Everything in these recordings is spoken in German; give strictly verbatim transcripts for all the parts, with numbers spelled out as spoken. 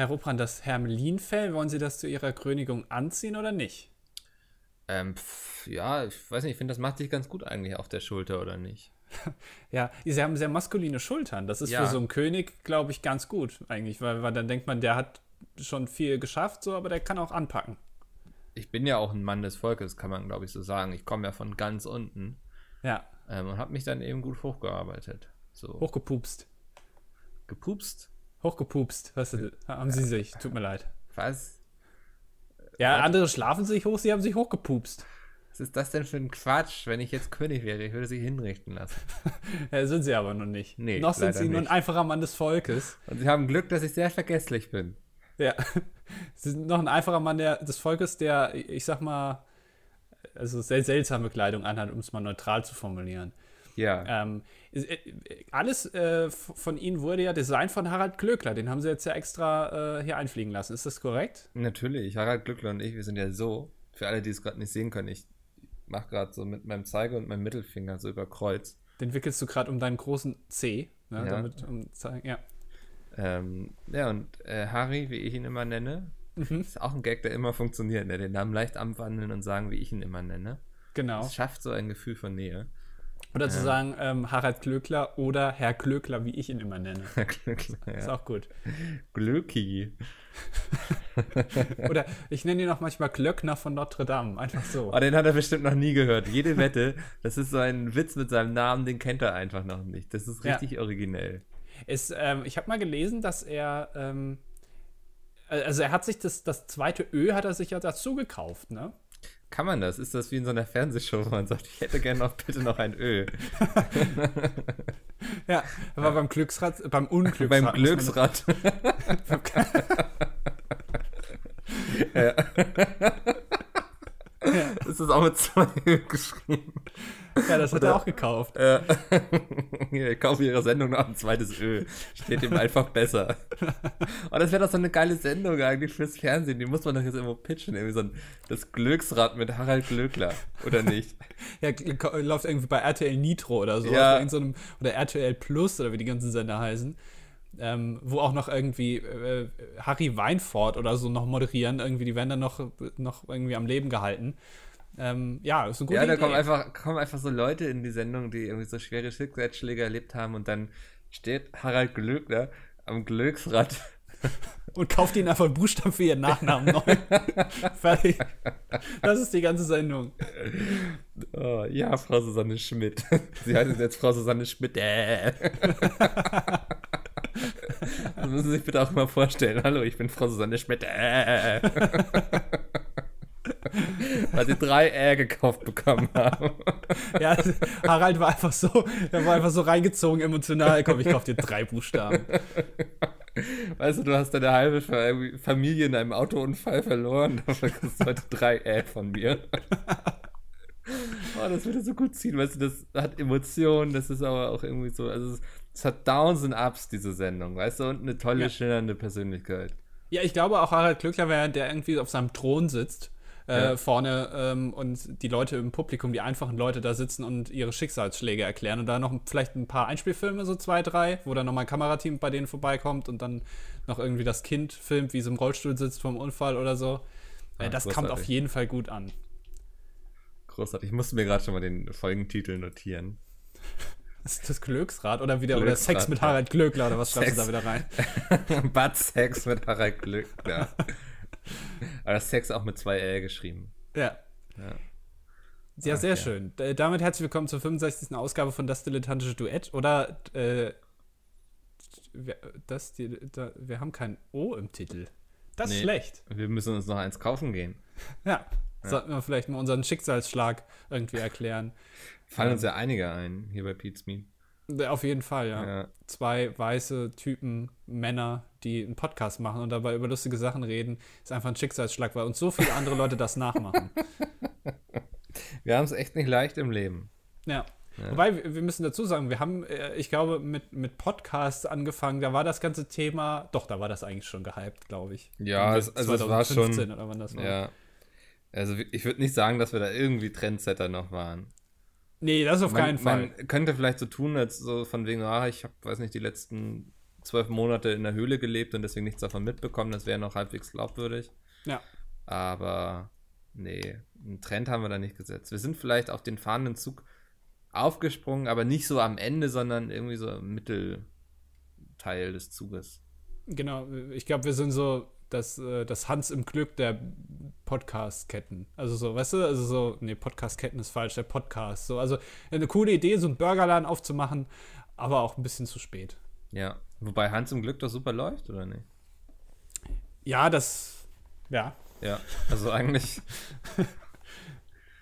Herr Ruppran, das Hermelinfell, wollen Sie das zu Ihrer Krönigung anziehen oder nicht? Ähm, pf, ja, ich weiß nicht, ich finde, das macht sich ganz gut eigentlich auf der Schulter, oder nicht? Ja, Sie haben sehr maskuline Schultern. Das ist ja für so einen König, glaube ich, ganz gut eigentlich, weil, weil dann denkt man, der hat schon viel geschafft, so, aber der kann auch anpacken. Ich bin ja auch ein Mann des Volkes, kann man, glaube ich, so sagen. Ich komme ja von ganz unten. Ja. Ähm, und habe mich dann eben gut hochgearbeitet. So. Hochgepupst. Gepupst? Hochgepupst. Was äh, haben Sie sich? Tut mir leid. Was? Ja, was? Andere schlafen sich hoch, Sie haben sich hochgepupst. Was ist das denn für ein Quatsch? Wenn ich jetzt König wäre, ich würde Sie hinrichten lassen. Ja, sind Sie aber noch nicht. Nee, noch sind Sie nicht. Nur ein einfacher Mann des Volkes. Und Sie haben Glück, dass ich sehr vergesslich bin. Ja, Sie sind noch ein einfacher Mann der, des Volkes, der, ich sag mal, also sehr seltsame Kleidung anhat, um es mal neutral zu formulieren. Ja. Ähm, alles äh, von Ihnen wurde ja Design von Harald Glöckler, den haben Sie jetzt ja extra äh, hier einfliegen lassen, ist das korrekt? Natürlich, Harald Glöckler und ich, wir sind ja so, für alle, die es gerade nicht sehen können, ich mache gerade so mit meinem Zeige und meinem Mittelfinger so über Kreuz. Den wickelst du gerade um deinen großen C, ne, ja. Damit, um Zeigen, ja. Ähm, ja, und äh, Harry, wie ich ihn immer nenne, mhm. ist auch ein Gag, der immer funktioniert, ne? Den Namen leicht abwandeln und sagen, wie ich ihn immer nenne. Genau. Das schafft so ein Gefühl von Nähe. Oder ähm. zu sagen, ähm, Harald Glöckler oder Herr Glöckler, wie ich ihn immer nenne. Herr Glöckler, ja. Ist auch gut. Glöcki. Oder ich nenne ihn auch manchmal Glöckner von Notre Dame, einfach so. Oh, den hat er bestimmt noch nie gehört. Jede Wette, das ist so ein Witz mit seinem Namen, den kennt er einfach noch nicht. Das ist richtig ja. originell. Ist, ähm, ich habe mal gelesen, dass er, ähm, also er hat sich das, das zweite Ö hat er sich ja dazu gekauft, ne? Kann man das? Ist das wie in so einer Fernsehshow, wo man sagt, ich hätte gerne noch bitte noch ein Ö? Ja, aber ja. beim Glücksrad, beim Unglücksrad. Beim Glücksrad. Ja. Ja. Das ist auch mit zwei Ö geschrieben. Ja, das hat Oder, er auch gekauft. Äh, ich kaufe ihre Sendung noch ein zweites Ö. Steht ihm einfach besser. Und oh, das wäre doch so eine geile Sendung eigentlich fürs Fernsehen. Die muss man doch jetzt irgendwo pitchen. Irgendwie so ein, das Glücksrad mit Harald Glöckler. Oder nicht? Ja, läuft irgendwie bei R T L Nitro oder so. Ja. Oder, so einem, oder R T L Plus oder wie die ganzen Sender heißen. Ähm, wo auch noch irgendwie äh, Harry Weinfort oder so noch moderieren. Irgendwie, die werden dann noch, noch irgendwie am Leben gehalten. Ähm, ja, ist eine gute Ja, da Idee. Kommen, einfach, kommen einfach so Leute in die Sendung, die irgendwie so schwere Schicksalsschläge erlebt haben und dann steht Harald Glöckler am Glücksrad. Und kauft ihn einfach einen Buchstaben für ihren Nachnamen neu. Fertig. Das ist die ganze Sendung. Oh, ja, Frau Susanne Schmidt. Sie heißt jetzt Frau Susanne Schmidt. Das müssen Sie sich bitte auch mal vorstellen. Hallo, ich bin Frau Susanne Schmidt. Weil sie drei Ä gekauft bekommen haben. Ja, Harald war einfach so, er war einfach so reingezogen emotional. Komm, ich kauf dir drei Buchstaben. Weißt du, du hast deine halbe Familie in einem Autounfall verloren. Dafür kriegst du heute drei Ä von mir. Oh, das würde so gut ziehen. Weißt du, das hat Emotionen, das ist aber auch irgendwie so, also es, es hat Downs und Ups, diese Sendung, weißt du, und eine tolle, ja. schillernde Persönlichkeit. Ja, ich glaube auch Harald Glöckler, während der irgendwie auf seinem Thron sitzt, äh, ja. vorne ähm, und die Leute im Publikum, die einfachen Leute da sitzen und ihre Schicksalsschläge erklären und da noch vielleicht ein paar Einspielfilme, so zwei, drei, wo dann nochmal ein Kamerateam bei denen vorbeikommt und dann noch irgendwie das Kind filmt, wie es im Rollstuhl sitzt vom Unfall oder so. Äh, ja, das kommt auf jeden Fall gut an. Großartig. Ich musste mir gerade schon mal den Folgentitel notieren. Das ist das Glücksrad oder wieder Glücksrad, oder Sex mit Harald Glöckler oder was schreibst du da wieder rein? Bad Sex mit Harald Glöckler. Aber das Sex auch mit zwei L geschrieben. Ja. Ja, ja Ach, sehr ja. schön. Damit herzlich willkommen zur fünfundsechzigsten Ausgabe von Das Dilettantische Duett. Oder äh, das, die, da, wir haben kein O im Titel. Das nee, ist schlecht. Wir müssen uns noch eins kaufen gehen. Ja. Ja. Sollten wir vielleicht mal unseren Schicksalsschlag irgendwie erklären. Fallen uns ja einige ein, hier bei Pietsmiet. Auf jeden Fall, ja. ja. Zwei weiße Typen, Männer, die einen Podcast machen und dabei über lustige Sachen reden, ist einfach ein Schicksalsschlag, weil uns so viele andere Leute das nachmachen. Wir haben es echt nicht leicht im Leben. Ja. Ja. Wobei, wir müssen dazu sagen, wir haben, ich glaube, mit, mit Podcasts angefangen, da war das ganze Thema, doch, da war das eigentlich schon gehypt, glaube ich. Ja, es, also es war schon. Oder wann das war. Ja. Also ich würde nicht sagen, dass wir da irgendwie Trendsetter noch waren. Nee, das auf man, keinen Fall. Man könnte vielleicht so tun, als so von wegen, ah, ich habe, weiß nicht, die letzten zwölf Monate in der Höhle gelebt und deswegen nichts davon mitbekommen. Das wäre noch halbwegs glaubwürdig. Ja. Aber nee, einen Trend haben wir da nicht gesetzt. Wir sind vielleicht auf den fahrenden Zug aufgesprungen, aber nicht so am Ende, sondern irgendwie so im Mittelteil des Zuges. Genau, ich glaube, wir sind so das, das Hans im Glück der Podcast-Ketten. Also so, weißt du, also so, nee, Podcast-Ketten ist falsch, der Podcast. So, also eine coole Idee, so einen Burgerladen aufzumachen, aber auch ein bisschen zu spät. Ja, wobei Hans im Glück doch super läuft, oder nicht? Ja, das, ja. Ja, also eigentlich...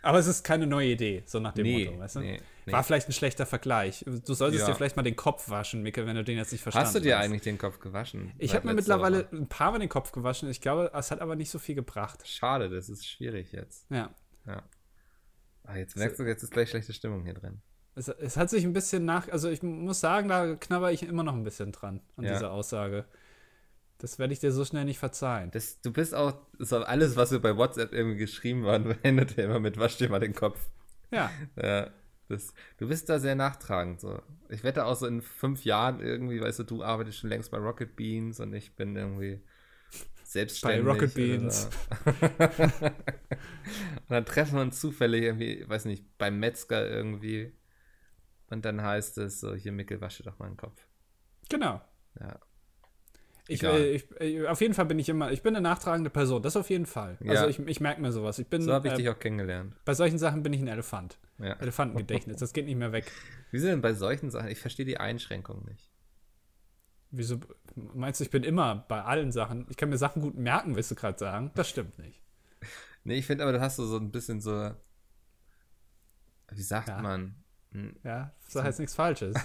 Aber es ist keine neue Idee, so nach dem nee, Motto, weißt du? Nee, nee. War vielleicht ein schlechter Vergleich. Du solltest ja. dir vielleicht mal den Kopf waschen, Micke, wenn du den jetzt nicht verstanden hast. Hast du dir hast. eigentlich den Kopf gewaschen? Ich habe mir mittlerweile Woche. ein paar Mal den Kopf gewaschen. Ich glaube, es hat aber nicht so viel gebracht. Schade, das ist schwierig jetzt. Ja. ja. Ach, jetzt merkst du, jetzt ist gleich schlechte Stimmung hier drin. Es, es hat sich ein bisschen nach... Also ich muss sagen, da knabber ich immer noch ein bisschen dran an ja. dieser Aussage. Das werde ich dir so schnell nicht verzeihen. Das, du bist auch, das war alles, was wir bei WhatsApp irgendwie geschrieben waren, endete immer mit, wasch dir mal den Kopf. Ja. ja das, du bist da sehr nachtragend. So. Ich wette auch so in fünf Jahren irgendwie, weißt du, du arbeitest schon längst bei Rocket Beans und ich bin irgendwie selbstständig. Bei Rocket Beans. Und dann treffen wir uns zufällig irgendwie, weiß nicht, beim Metzger irgendwie. Und dann heißt es so, hier Mikkel, wasch dir doch mal den Kopf. Genau. Ja. Ich, ich, ich, auf jeden Fall bin ich immer, ich bin eine nachtragende Person, das auf jeden Fall. Ja. Also ich, ich merke mir sowas. Ich bin, so habe ich äh, dich auch kennengelernt. Bei solchen Sachen bin ich ein Elefant. Ja. Elefantengedächtnis, das geht nicht mehr weg. Wieso denn bei solchen Sachen? Ich verstehe die Einschränkung nicht. Wieso meinst du, ich bin immer bei allen Sachen, ich kann mir Sachen gut merken, willst du gerade sagen? Das stimmt nicht. Nee, ich finde aber, du hast so ein bisschen so, wie sagt ja. man? Ja, das so. heißt nichts Falsches.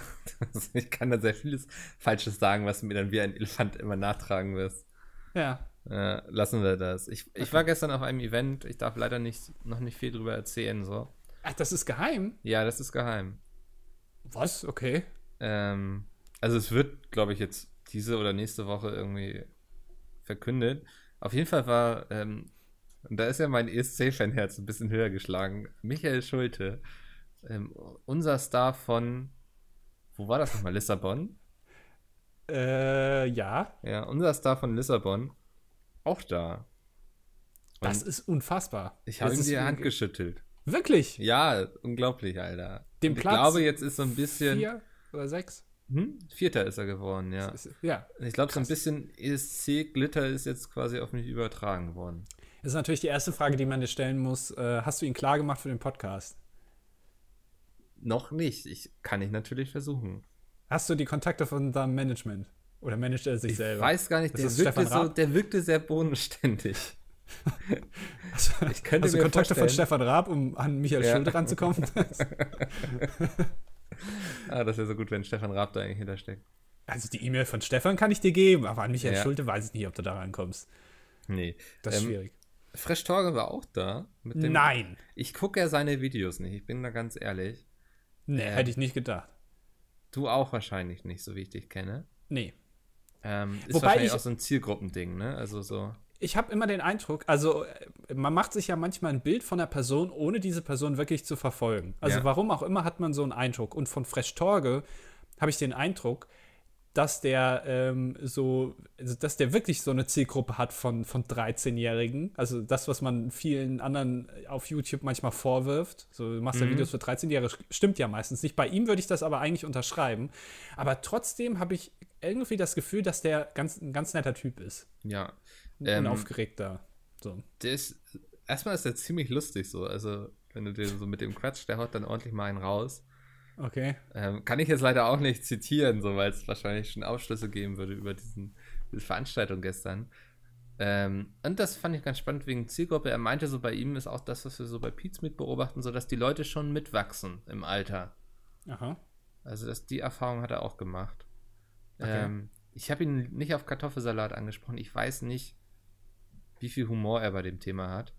Ich kann da sehr vieles Falsches sagen, was mir dann wie ein Elefant immer nachtragen wirst. Ja. Äh, lassen wir das. Ich, ich okay. war gestern auf einem Event, ich darf leider nicht, noch nicht viel drüber erzählen. So. Ach, das ist geheim? Ja, das ist geheim. Was? Okay. Ähm, also es wird, glaube ich, jetzt diese oder nächste Woche irgendwie verkündet. Auf jeden Fall war, ähm, und da ist ja mein E S C-Fanherz ein bisschen höher geschlagen, Michael Schulte, Ähm, unser Star von, wo war das nochmal, Lissabon? Äh, ja. Ja, unser Star von Lissabon, auch da. Und das ist unfassbar. Ich habe ihm die Hand geschüttelt. Wirklich? Ja, unglaublich, Alter. Dem Platz? Ich glaube, jetzt ist so ein bisschen... Vier oder sechs? Hm? Vierter ist er geworden, ja. Ist, ja. Ich glaube, so ein bisschen E S C-Glitter ist jetzt quasi auf mich übertragen worden. Das ist natürlich die erste Frage, die man dir stellen muss. Äh, hast du ihn klar gemacht für den Podcast? Noch nicht. Ich kann ich natürlich versuchen. Hast du die Kontakte von deinem Management? Oder managt er sich ich selber? Ich weiß gar nicht. Der wirkte, so, der wirkte sehr bodenständig. Also, ich könnte hast du Kontakte vorstellen. Von Stefan Raab, um an Michael ja. Schulte ranzukommen? ah, das wäre so gut, wenn Stefan Raab da eigentlich hintersteckt. Also die E-Mail von Stefan kann ich dir geben, aber an Michael ja. Schulte weiß ich nicht, ob du da rankommst. Nee. Das ist ähm, schwierig. Fresh Torge war auch da. Mit dem Nein! Ich gucke ja seine Videos nicht, ich bin da ganz ehrlich. Nee, hätte ich nicht gedacht. Du auch wahrscheinlich nicht, so wie ich dich kenne. Nee. Ähm, ist Wobei wahrscheinlich ich, auch so ein Zielgruppending, ne? Also so. Ich habe immer den Eindruck, also man macht sich ja manchmal ein Bild von einer Person, ohne diese Person wirklich zu verfolgen. Also ja. warum auch immer hat man so einen Eindruck. Und von Fresh Torge habe ich den Eindruck, dass der ähm, so, dass der wirklich so eine Zielgruppe hat von, von dreizehn-Jährigen. Also das, was man vielen anderen auf YouTube manchmal vorwirft. So, du machst ja mhm. Videos für dreizehn-Jährige, stimmt ja meistens nicht. Bei ihm würde ich das aber eigentlich unterschreiben. Aber trotzdem habe ich irgendwie das Gefühl, dass der ganz, ein ganz netter Typ ist. Ja. Und ähm, aufgeregter. So. Der ist, erstmal ist der ziemlich lustig so. Also wenn du dir so mit dem quatscht, der haut dann ordentlich mal einen raus. Okay. Ähm, kann ich jetzt leider auch nicht zitieren, so, weil es wahrscheinlich schon Aufschlüsse geben würde über diesen, diese Veranstaltung gestern. Ähm, und das fand ich ganz spannend wegen Zielgruppe. Er meinte so, bei ihm ist auch das, was wir so bei Pietsmiet beobachten, so dass die Leute schon mitwachsen im Alter. Aha. Also das, die Erfahrung hat er auch gemacht. Okay. Ähm, ich habe ihn nicht auf Kartoffelsalat angesprochen. Ich weiß nicht, wie viel Humor er bei dem Thema hat.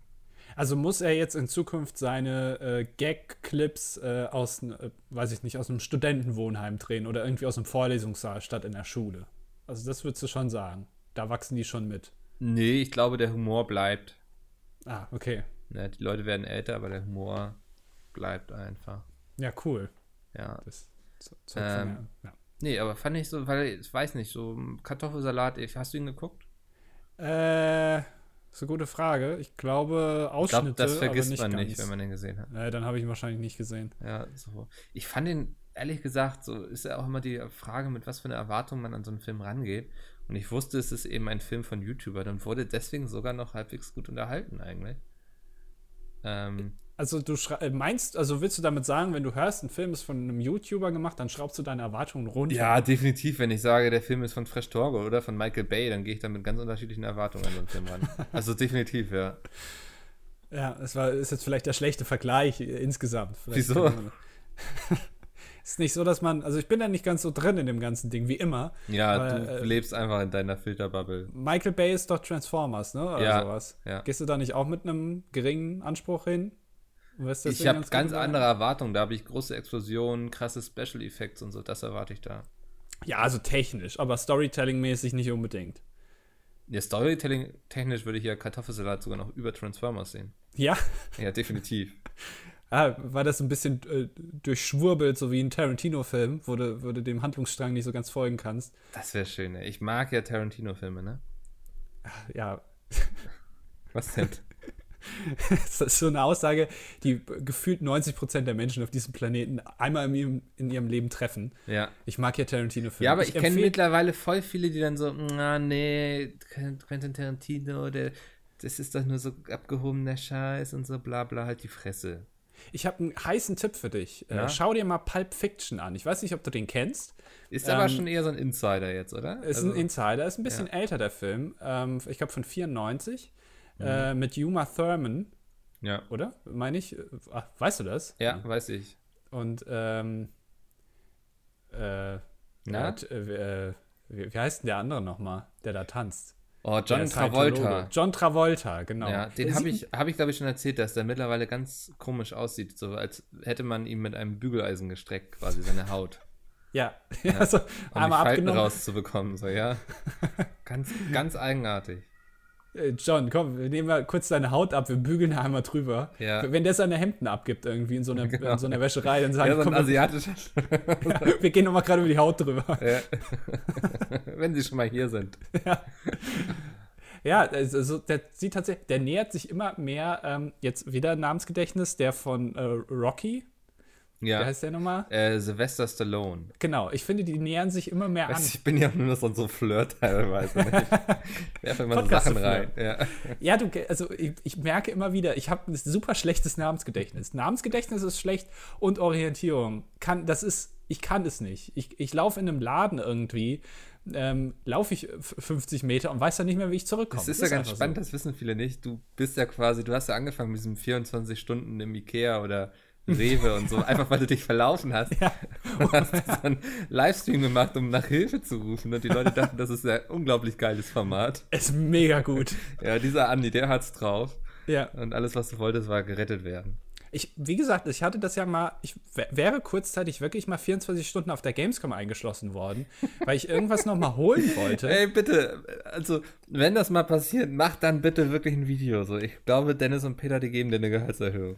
Also muss er jetzt in Zukunft seine äh, Gag-Clips äh, aus, äh, weiß ich nicht, aus einem Studentenwohnheim drehen oder irgendwie aus einem Vorlesungssaal statt in der Schule. Also das würdest du schon sagen. Da wachsen die schon mit. Nee, ich glaube, der Humor bleibt. Ah, okay. Ja, die Leute werden älter, aber der Humor bleibt einfach. Ja, cool. Ja. Das, so, so ähm, ja. Nee, aber fand ich so, weil ich weiß nicht, so Kartoffelsalat, hast du ihn geguckt? Äh, ist eine gute Frage. Ich glaube, Ausschnitte, ich glaub, das vergisst aber nicht man ganz. Nicht, wenn man den gesehen hat. Nein, dann habe ich ihn wahrscheinlich nicht gesehen. Ja, so. Ich fand ihn, ehrlich gesagt, so ist ja auch immer die Frage, mit was für einer Erwartung man an so einen Film rangeht. Und ich wusste, es ist eben ein Film von YouTubern und wurde deswegen sogar noch halbwegs gut unterhalten eigentlich. Ähm, also du schra- meinst, also willst du damit sagen, wenn du hörst, ein Film ist von einem YouTuber gemacht, dann schraubst du deine Erwartungen runter? Ja, definitiv. Wenn ich sage, der Film ist von Fresh Torge oder von Michael Bay, dann gehe ich da mit ganz unterschiedlichen Erwartungen an so einen Film ran. Also definitiv, ja. Ja, das war, ist jetzt vielleicht der schlechte Vergleich äh, insgesamt. Vielleicht. Wieso? Ist nicht so, dass man, also ich bin da nicht ganz so drin in dem ganzen Ding, wie immer. Ja, weil, du äh, lebst einfach in deiner Filterbubble. Michael Bay ist doch Transformers, ne? Oder ja, sowas. Ja. Gehst du da nicht auch mit einem geringen Anspruch hin? Ich habe ganz, ganz andere Erwartungen. Da habe ich große Explosionen, krasse Special Effects und so. Das erwarte ich da. Ja, also technisch, aber Storytelling-mäßig nicht unbedingt. Ja, Storytelling-technisch würde ich ja Kartoffelsalat sogar noch über Transformers sehen. Ja? Ja, definitiv. Ah, war das ein bisschen äh, durchschwurbelt, so wie ein Tarantino-Film, wo du, wo du dem Handlungsstrang nicht so ganz folgen kannst. Das wäre schön, ey. Ich mag ja Tarantino-Filme, ne? Ach, ja. Was denn? Das ist so eine Aussage, die gefühlt neunzig Prozent der Menschen auf diesem Planeten einmal in ihrem, in ihrem Leben treffen. Ja. Ich mag ja Tarantino-Filme. Ja, aber ich, ich kenne mittlerweile voll viele, die dann so, na nee, Quentin Tarantino, der, das ist doch nur so abgehobener Scheiß und so bla bla, halt die Fresse. Ich habe einen heißen Tipp für dich. Ja? Schau dir mal Pulp Fiction an. Ich weiß nicht, ob du den kennst. Ist ähm, aber schon eher so ein Insider jetzt, oder? Ist also, ein Insider, ist ein bisschen ja. älter, der Film. Ähm, ich glaube von vierundneunzig. Mhm. Äh, mit Uma Thurman. Ja. Oder? Meine ich? Ach, weißt du das? Ja, mhm. weiß ich. Und, ähm, äh, Na? äh, äh wie, wie heißt denn der andere nochmal, der da tanzt? Oh, John Travolta. John Travolta, genau. Ja, den habe ich, hab ich glaube ich, schon erzählt, dass der mittlerweile ganz komisch aussieht. So als hätte man ihm mit einem Bügeleisen gestreckt, quasi seine Haut. Ja, ja. Also, um einmal die Falten rauszubekommen, so, ja. ganz, ganz eigenartig. John, komm, wir nehmen mal kurz deine Haut ab, wir bügeln da einmal drüber. Ja. Wenn der seine Hemden abgibt irgendwie in so einer, genau. in so einer Wäscherei, dann sagen ja, so komm, asiatischer ja, wir gehen nochmal gerade über die Haut drüber. Ja. Wenn sie schon mal hier sind. Ja, ja, also der sieht tatsächlich, der nähert sich immer mehr, ähm, jetzt wieder Namensgedächtnis, der von äh, Rocky. Ja. Wie heißt der nochmal? Äh, Sylvester Stallone. Genau, ich finde, die nähern sich immer mehr weißt, an. Ich bin ja nur noch so ein Flirt teilweise. Ich werfe immer so Sachen rein. Ja, ja du, also ich, ich merke immer wieder, ich habe ein super schlechtes Namensgedächtnis. Namensgedächtnis ist schlecht und Orientierung. Kann, das ist, ich kann es nicht. Ich, ich laufe in einem Laden irgendwie, ähm, laufe ich fünfzig Meter und weiß dann nicht mehr, wie ich zurückkomme. Das ist ja ganz spannend, so. Das wissen viele nicht. Du bist ja quasi, du hast ja angefangen mit diesem vierundzwanzig Stunden im Ikea oder Rewe und so, einfach weil du dich verlaufen hast. Ja. Du hast so einen Livestream gemacht, um nach Hilfe zu rufen und die Leute dachten, das ist ein unglaublich geiles Format. Ist mega gut. Ja, dieser Andi, der hat's drauf. Ja. Und alles, was du wolltest, war gerettet werden. Ich, wie gesagt, ich hatte das ja mal, ich w- wäre kurzzeitig wirklich mal vierundzwanzig Stunden auf der Gamescom eingeschlossen worden, weil ich irgendwas noch mal holen wollte. Ey, bitte, also, wenn das mal passiert, mach dann bitte wirklich ein Video. So, ich glaube, Dennis und Peter, die geben dir eine Gehaltserhöhung.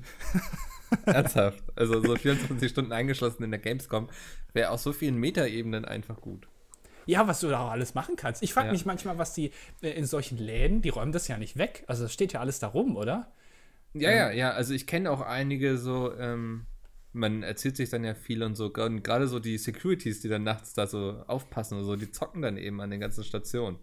Ernsthaft. Also so vierundzwanzig Stunden eingeschlossen in der Gamescom wäre auf so vielen Metaebenen einfach gut. Ja, was du da auch alles machen kannst. Ich frage ja. mich manchmal, was die in solchen Läden, die räumen das ja nicht weg. Also das steht ja alles da rum, oder? Ja, ähm, ja, ja. Also ich kenne auch einige so, ähm, man erzählt sich dann ja viel und so. Und gerade so die Securities, die dann nachts da so aufpassen und so, die zocken dann eben an den ganzen Stationen.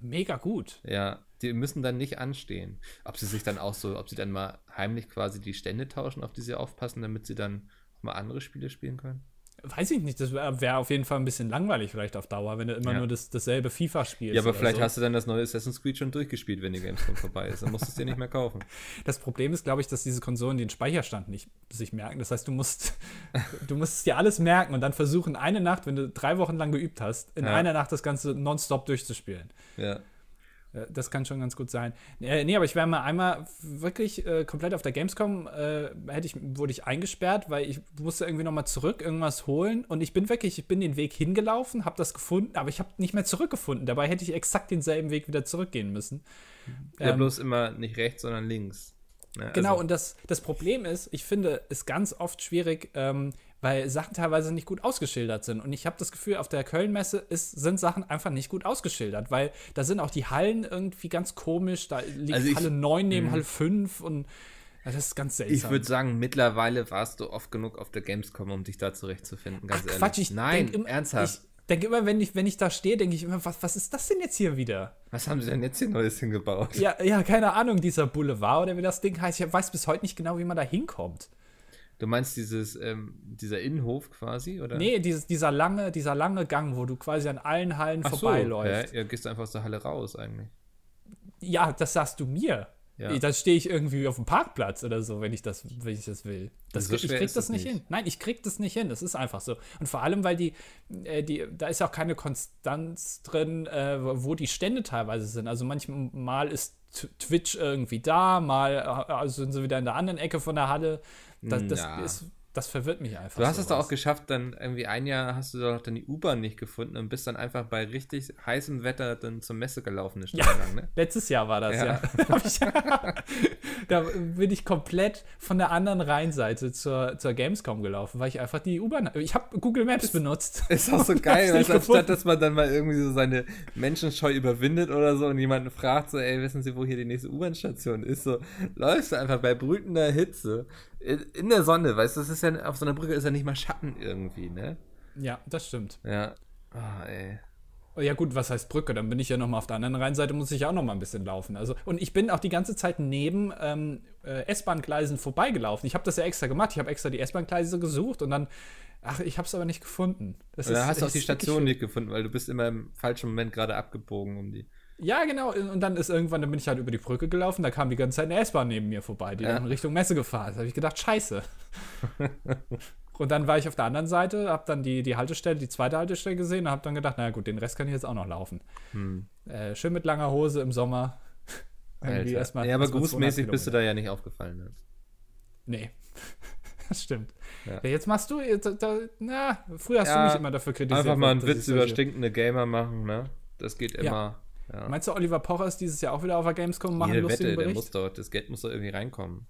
Mega gut. Ja, die müssen dann nicht anstehen. Ob sie sich dann auch so, ob sie dann mal heimlich quasi die Stände tauschen, auf die sie aufpassen, damit sie dann mal andere Spiele spielen können? Weiß ich nicht, das wäre wär auf jeden Fall ein bisschen langweilig vielleicht auf Dauer, wenn du immer ja. nur das, dasselbe FIFA spielst. Ja, aber vielleicht so. Hast du dann das neue Assassin's Creed schon durchgespielt, wenn die Gamescom vorbei ist. Dann musst du es dir nicht mehr kaufen. Das Problem ist, glaube ich, dass diese Konsolen den Speicherstand nicht sich merken. Das heißt, du musst, du musst es dir alles merken und dann versuchen, eine Nacht, wenn du drei Wochen lang geübt hast, in ja. einer Nacht das Ganze nonstop durchzuspielen. Ja. Das kann schon ganz gut sein. Nee, aber ich wäre mal einmal wirklich äh, komplett auf der Gamescom, äh, hätte ich, wurde ich eingesperrt, weil ich musste irgendwie nochmal zurück, irgendwas holen. Und ich bin wirklich, ich bin den Weg hingelaufen, habe das gefunden, aber ich habe nicht mehr zurückgefunden. Dabei hätte ich exakt denselben Weg wieder zurückgehen müssen. Ja, ähm, bloß immer nicht rechts, sondern links. Ja, genau, also. Und das, das Problem ist, ich finde es ganz oft schwierig, ähm, weil Sachen teilweise nicht gut ausgeschildert sind. Und ich habe das Gefühl, auf der Köln-Messe ist, sind Sachen einfach nicht gut ausgeschildert, weil da sind auch die Hallen irgendwie ganz komisch. Da liegt also ich, Halle neun neben Halle fünf und ja, das ist ganz seltsam. Ich würde sagen, mittlerweile warst du oft genug auf der Gamescom, um dich da zurechtzufinden, ganz Ach, ehrlich. Quatsch, ich Nein, denk im, ernsthaft. Ich, denke immer, wenn ich, wenn ich da stehe, denke ich immer, was, was ist das denn jetzt hier wieder? Was haben sie denn jetzt hier Neues hingebaut? Ja, ja, keine Ahnung, dieser Boulevard oder wie das Ding heißt. Ich weiß bis heute nicht genau, wie man da hinkommt. Du meinst dieses, ähm, dieser Innenhof quasi, oder? Nee, dieses, dieser, lange, dieser lange Gang, wo du quasi an allen Hallen Ach vorbeiläufst. So, ja, ja, gehst du einfach aus der Halle raus eigentlich. Ja, das sagst du mir. Ja. Dann stehe ich irgendwie auf dem Parkplatz oder so, wenn ich das, wenn ich das will. Das, so ich krieg das nicht hin. Nein, ich krieg das nicht hin. Das ist einfach so. Und vor allem, weil die, äh, die da ist ja auch keine Konstanz drin, äh, wo die Stände teilweise sind. Also manchmal ist Twitch irgendwie da, mal also sind sie wieder in der anderen Ecke von der Halle. Das, das, ist, das verwirrt mich einfach. Du hast sowas. Es doch auch geschafft, dann irgendwie ein Jahr hast du doch dann die U-Bahn nicht gefunden und bist dann einfach bei richtig heißem Wetter dann zur Messe gelaufen, eine Stunde ja, lang, ne? Letztes Jahr war das, ja. ja. Da bin ich komplett von der anderen Rheinseite zur, zur Gamescom gelaufen, weil ich einfach die U-Bahn, ich habe Google Maps benutzt. Ist auch so geil, weil anstatt, gefunden. dass man dann mal irgendwie so seine Menschenscheu überwindet oder so und jemanden fragt so, ey, wissen Sie, wo hier die nächste U-Bahn-Station ist? So, läufst du einfach bei brütender Hitze in der Sonne, weißt du, das ist ja, auf so einer Brücke ist ja nicht mal Schatten irgendwie, ne? Ja, das stimmt. Ja. Ah, oh, ey. Ja gut, was heißt Brücke? Dann bin ich ja nochmal auf der anderen Rheinseite, muss ich ja auch nochmal ein bisschen laufen. Also, und ich bin auch die ganze Zeit neben ähm, S-Bahn-Gleisen vorbeigelaufen. Ich habe das ja extra gemacht. Ich habe extra die S-Bahn-Gleise gesucht und dann, ach, ich habe es aber nicht gefunden. Das ist, hast du auch die Station nicht gefunden, weil du bist immer im falschen Moment gerade abgebogen um die... Ja, genau. Und dann ist irgendwann, dann bin ich halt über die Brücke gelaufen, da kam die ganze Zeit eine S-Bahn neben mir vorbei, die ja. dann Richtung Messe gefahren ist. Da habe ich gedacht, scheiße. Und dann war ich auf der anderen Seite, habe dann die, die Haltestelle, die zweite Haltestelle gesehen und habe dann gedacht, naja gut, den Rest kann ich jetzt auch noch laufen. Hm. Äh, schön mit langer Hose im Sommer. Erstmal ja, aber grußmäßig bist du da ja nicht aufgefallen. Ne? Nee. Das stimmt. Ja. Ja, jetzt machst du, da, da, na, früher hast ja, du mich immer dafür kritisiert. Einfach mal einen Witz über stinkende Gamer machen, ne? Das geht immer... Ja. Ja. Meinst du, Oliver Pocher ist dieses Jahr auch wieder auf der Gamescom machen? Jede Wette, der muss doch, das Geld muss doch irgendwie reinkommen.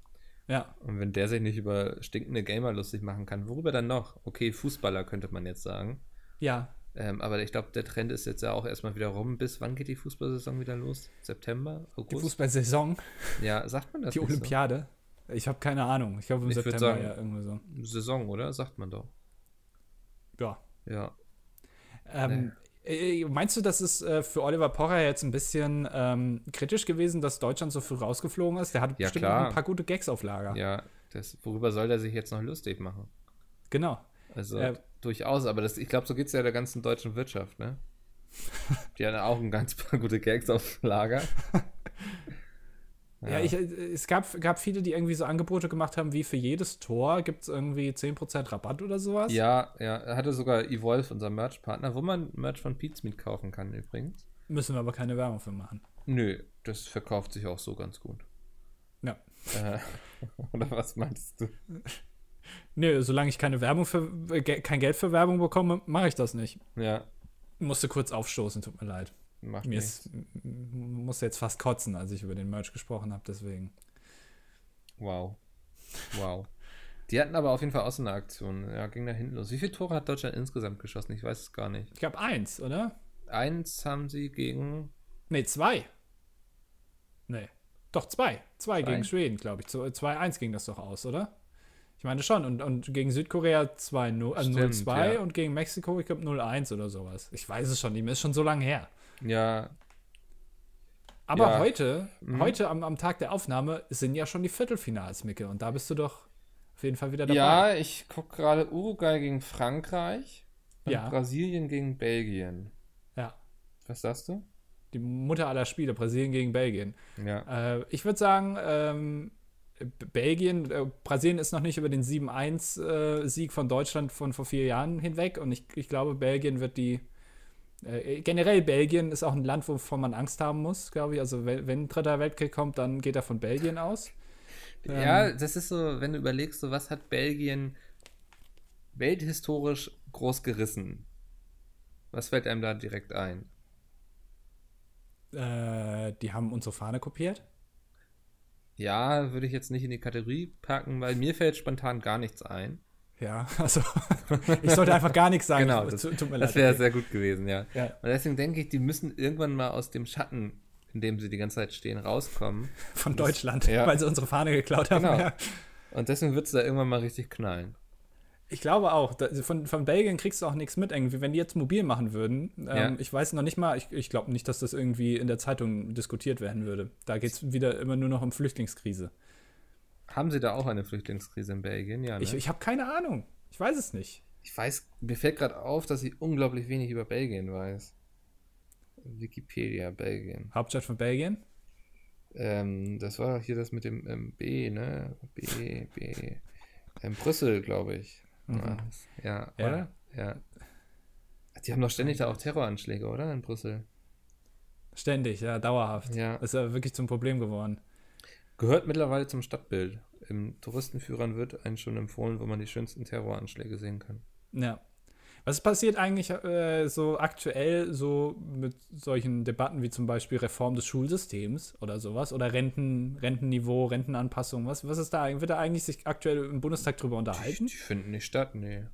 Ja. Und wenn der sich nicht über stinkende Gamer lustig machen kann, worüber dann noch? Okay, Fußballer könnte man jetzt sagen. Ja. Ähm, aber ich glaube, der Trend ist jetzt ja auch erstmal wieder rum. Bis wann geht die Fußballsaison wieder los? September? August? Die Fußballsaison? Ja, sagt man das? Die Olympiade? So? Ich habe keine Ahnung. Ich glaube, im ich September sagen, ja irgendwo so. Saison, oder? Sagt man doch. Ja. Ja. Ähm. Nee. Meinst du, das ist äh, für Oliver Pocher jetzt ein bisschen ähm, kritisch gewesen, dass Deutschland so früh rausgeflogen ist? Der hat ja, bestimmt noch ein paar gute Gags auf Lager. Ja, das, worüber soll der sich jetzt noch lustig machen? Genau. Also äh, durchaus, aber das, ich glaube, so geht es ja der ganzen deutschen Wirtschaft, ne? Die haben auch ein ganz paar gute Gags auf Lager. Ja, ja ich, es gab, gab viele, die irgendwie so Angebote gemacht haben, wie für jedes Tor gibt es irgendwie zehn Prozent Rabatt oder sowas. Ja, ja, hatte sogar Evolve, unser Merch-Partner, wo man Merch von Pietsmiet kaufen kann übrigens. Müssen wir aber keine Werbung für machen. Nö, das verkauft sich auch so ganz gut. Ja. Äh, oder was meinst du? Nö, solange ich keine Werbung für, äh, kein Geld für Werbung bekomme, mache ich das nicht. Ja. Musste kurz aufstoßen, tut mir leid. Macht Mir ist, muss jetzt fast kotzen, als ich über den Merch gesprochen habe, deswegen. Wow. Wow. Die hatten aber auf jeden Fall auch so eine Aktion. Ja, ging da hinten los. Wie viele Tore hat Deutschland insgesamt geschossen? Ich weiß es gar nicht. Ich glaube eins, oder? Eins haben sie gegen... Nee, zwei. Nee. Doch, zwei. Zwei, zwei. Gegen Schweden, glaube ich. zwei eins ging das doch aus, oder? Ich meine schon. Und, und gegen Südkorea null zwei äh, ja. und gegen Mexiko, ich glaube, null eins oder sowas. Ich weiß es schon nicht mehr. Ist schon so lange her. Ja. Aber ja. heute, mhm. heute am, am Tag der Aufnahme sind ja schon die Viertelfinals, Micke. Und da bist du doch auf jeden Fall wieder dabei. Ja, ich gucke gerade Uruguay gegen Frankreich und ja. Brasilien gegen Belgien. Ja. Was sagst du? Die Mutter aller Spiele, Brasilien gegen Belgien. Ja. Äh, ich würde sagen, ähm, Belgien, äh, Brasilien ist noch nicht über den sieben eins Sieg äh, von Deutschland von vor vier Jahren hinweg und ich, ich glaube, Belgien wird die äh, generell Belgien ist auch ein Land, wovon man Angst haben muss, glaube ich. Also wenn ein dritter Weltkrieg kommt, dann geht er von Belgien aus. Ähm, ja, das ist so, wenn du überlegst, so was hat Belgien welthistorisch groß gerissen? Was fällt einem da direkt ein? Äh, die haben unsere Fahne kopiert. Ja, würde ich jetzt nicht in die Kategorie packen, weil mir fällt spontan gar nichts ein. Ja, also ich sollte einfach gar nichts sagen. Genau, das, das wäre sehr gut gewesen, ja. ja. Und deswegen denke ich, die müssen irgendwann mal aus dem Schatten, in dem sie die ganze Zeit stehen, rauskommen. Von Und Deutschland, das, ja. weil sie unsere Fahne geklaut haben. Genau. Ja. Und deswegen wird es da irgendwann mal richtig knallen. Ich glaube auch. Da, von, von Belgien kriegst du auch nichts mit, irgendwie, wenn die jetzt mobil machen würden. Ähm, ja. Ich weiß noch nicht mal, ich, ich glaube nicht, dass das irgendwie in der Zeitung diskutiert werden würde. Da geht es wieder immer nur noch um Flüchtlingskrise. Haben sie da auch eine Flüchtlingskrise in Belgien? Ja, ne? Ich, ich habe keine Ahnung. Ich weiß es nicht. Ich weiß, mir fällt gerade auf, dass ich unglaublich wenig über Belgien weiß. Wikipedia, Belgien. Hauptstadt von Belgien? Ähm, das war doch hier das mit dem ähm, B, ne? B, B. Ähm, Brüssel, glaube ich. Mhm. Ja, ja, oder? Ja. Die haben doch ständig da auch Terroranschläge, oder? In Brüssel. Ständig, ja, dauerhaft. Ja. Ist ja wirklich zum Problem geworden. Gehört mittlerweile zum Stadtbild. Im Touristenführern wird einem schon empfohlen, wo man die schönsten Terroranschläge sehen kann. Ja. Was passiert eigentlich äh, so aktuell so mit solchen Debatten wie zum Beispiel Reform des Schulsystems oder sowas oder Renten, Rentenniveau, Rentenanpassung? Was, was ist da eigentlich? Wird da eigentlich sich aktuell im Bundestag drüber unterhalten? Die, die finden nicht statt, nee.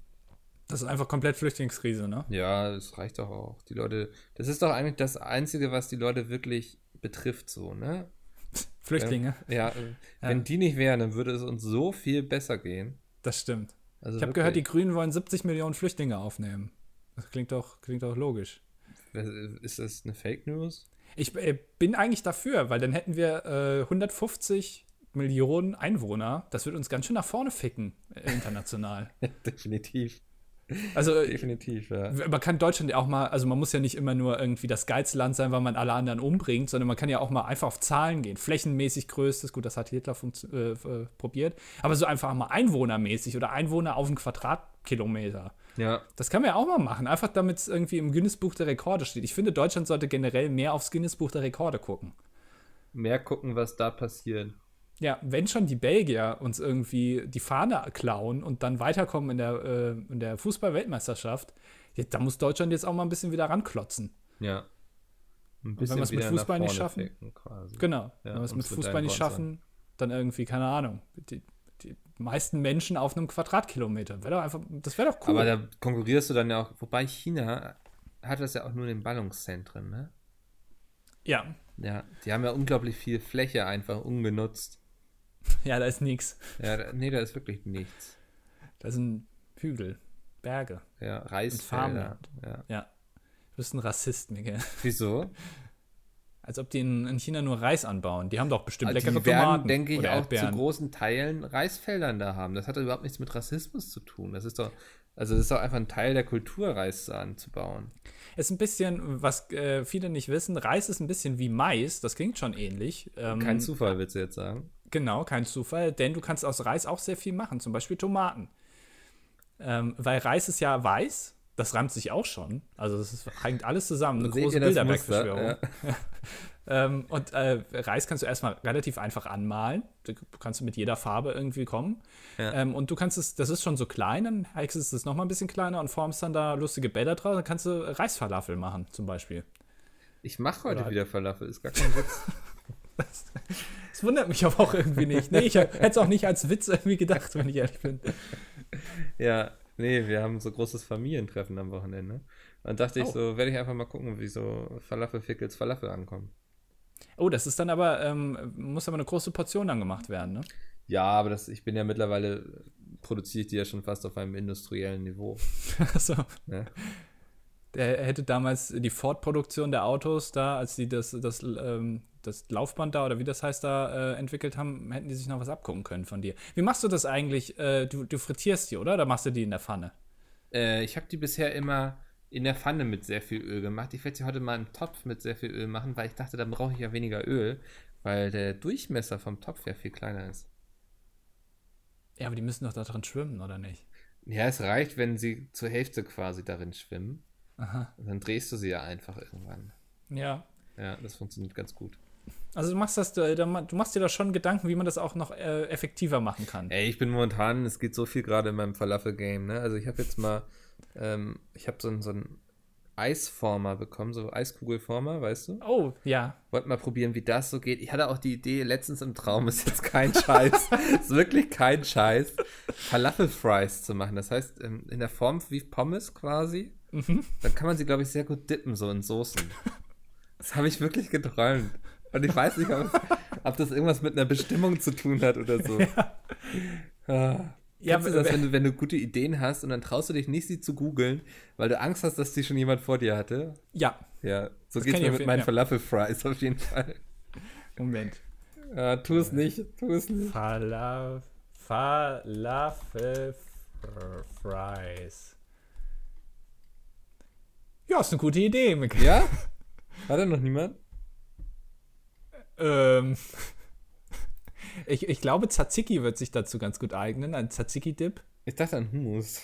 Das ist einfach komplett Flüchtlingskrise, ne? Ja, das reicht doch auch. Die Leute, das ist doch eigentlich das Einzige, was die Leute wirklich betrifft, so, ne? Flüchtlinge. Wenn, ja, wenn ja. die nicht wären, dann würde es uns so viel besser gehen. Das stimmt. Also ich habe gehört, die Grünen wollen siebzig Millionen Flüchtlinge aufnehmen. Das klingt doch, klingt doch logisch. Ist das eine Fake News? Ich äh, bin eigentlich dafür, weil dann hätten wir äh, hundertfünfzig Millionen Einwohner. Das wird uns ganz schön nach vorne ficken, äh, international. Definitiv. Also, definitiv, ja. Man kann Deutschland ja auch mal, also man muss ja nicht immer nur irgendwie das Geizland sein, weil man alle anderen umbringt, sondern man kann ja auch mal einfach auf Zahlen gehen. Flächenmäßig größtes, gut, das hat Hitler funktio- äh, äh, probiert, aber so einfach mal einwohnermäßig oder Einwohner auf einen Quadratkilometer. Ja. Das kann man ja auch mal machen, einfach damit es irgendwie im Guinness-Buch der Rekorde steht. Ich finde, Deutschland sollte generell mehr aufs Guinness-Buch der Rekorde gucken. Mehr gucken, was da passiert. Ja, wenn schon die Belgier uns irgendwie die Fahne klauen und dann weiterkommen in der, äh, in der Fußball-Weltmeisterschaft, ja, da muss Deutschland jetzt auch mal ein bisschen wieder ranklotzen. Ja. Ein bisschen und wenn wir es mit Fußball nicht schaffen, ficken, quasi. Genau, ja, wenn wir es mit Fußball nicht schaffen, dann irgendwie, keine Ahnung, die, die meisten Menschen auf einem Quadratkilometer. Wäre doch einfach, das wäre doch cool. Aber da konkurrierst du dann ja auch, wobei China hat das ja auch nur in den Ballungszentren, ne? Ja. Ja, die haben ja unglaublich viel Fläche einfach ungenutzt. Ja, da ist nichts. Ja, da, nee, da ist wirklich nichts. Da sind Hügel, Berge. Ja, Reisfelder. Ja. ja. Du bist ein Rassist, Miguel. Wieso? Als ob die in, in China nur Reis anbauen. Die haben doch bestimmt also leckere die werden, Tomaten. Die denke ich, oder auch Erdbeeren. Zu großen Teilen Reisfeldern da haben. Das hat überhaupt nichts mit Rassismus zu tun. Das ist doch, also das ist doch einfach ein Teil der Kultur, Reis anzubauen. Es ist ein bisschen, was äh, viele nicht wissen, Reis ist ein bisschen wie Mais. Das klingt schon ähnlich. Ähm, Kein Zufall, willst du jetzt sagen. Genau, kein Zufall, denn du kannst aus Reis auch sehr viel machen, zum Beispiel Tomaten. Ähm, weil Reis ist ja weiß, das reimt sich auch schon. Also das ist, hängt alles zusammen, eine große Bilderberg-Verschwörung. Ja. ähm, und äh, Reis kannst du erstmal relativ einfach anmalen. Du kannst mit jeder Farbe irgendwie kommen. Ja. Ähm, und du kannst es, das ist schon so klein, dann hexest du es nochmal ein bisschen kleiner und formst dann da lustige Bäder draus. Dann kannst du Reisfalafel machen, zum Beispiel. Ich mache heute Oder wieder Falafel, ist gar kein Witz. Das, das wundert mich aber auch irgendwie nicht. Nee, ich hätte es auch nicht als Witz irgendwie gedacht, wenn ich ehrlich bin. Ja, nee, wir haben so großes Familientreffen am Wochenende. Dann dachte oh. ich so, werde ich einfach mal gucken, wie so Falafel-Fickels Falafel ankommen. Oh, das ist dann aber, ähm, muss aber eine große Portion dann gemacht werden, ne? Ja, aber das, ich bin ja mittlerweile, produziere ich die ja schon fast auf einem industriellen Niveau. Ach so. Ja. Der hätte damals die Ford-Produktion der Autos da, als die das, das, ähm, das Laufband da oder wie das heißt da äh, entwickelt haben, hätten die sich noch was abgucken können von dir. Wie machst du das eigentlich? Äh, du, du frittierst die, oder? Oder machst du die in der Pfanne? Äh, ich habe die bisher immer in der Pfanne mit sehr viel Öl gemacht. Ich werde sie heute mal im Topf mit sehr viel Öl machen, weil ich dachte, dann brauche ich ja weniger Öl, weil der Durchmesser vom Topf ja viel kleiner ist. Ja, aber die müssen doch da drin schwimmen, oder nicht? Ja, es reicht, wenn sie zur Hälfte quasi darin schwimmen. Aha. Und dann drehst du sie ja einfach irgendwann. Ja. Ja, das funktioniert ganz gut. Also du machst das, du machst dir da schon Gedanken, wie man das auch noch äh, effektiver machen kann. Ey, ich bin momentan, es geht so viel gerade in meinem Falafel-Game, ne? Also ich habe jetzt mal, ähm, ich habe so, so ein Eisformer bekommen, so Eiskugelformer, weißt du? Oh, ja. Wollte mal probieren, wie das so geht. Ich hatte auch die Idee, letztens im Traum, ist jetzt kein Scheiß, ist wirklich kein Scheiß, Falafel-Fries zu machen. Das heißt, in der Form wie Pommes quasi, mhm. Dann kann man sie, glaube ich, sehr gut dippen, so in Soßen. Das habe ich wirklich geträumt. Und ich weiß nicht, ob, ob das irgendwas mit einer Bestimmung zu tun hat oder so. Ja. Ah. Ja, kennst du das, wenn du, wenn du gute Ideen hast und dann traust du dich nicht, sie zu googeln, weil du Angst hast, dass die schon jemand vor dir hatte? Ja. Ja, so das geht's mir mit meinen ja. Falafel-Fries auf jeden Fall. Moment. Ah, tu es nicht, tu es nicht. Falaf- Falafel-Fries. Ja, ist eine gute Idee, Michael. Ja? War da noch niemand? Ähm... Ich, ich glaube, Tzatziki wird sich dazu ganz gut eignen, ein Tzatziki-Dip. Ich dachte an Hummus.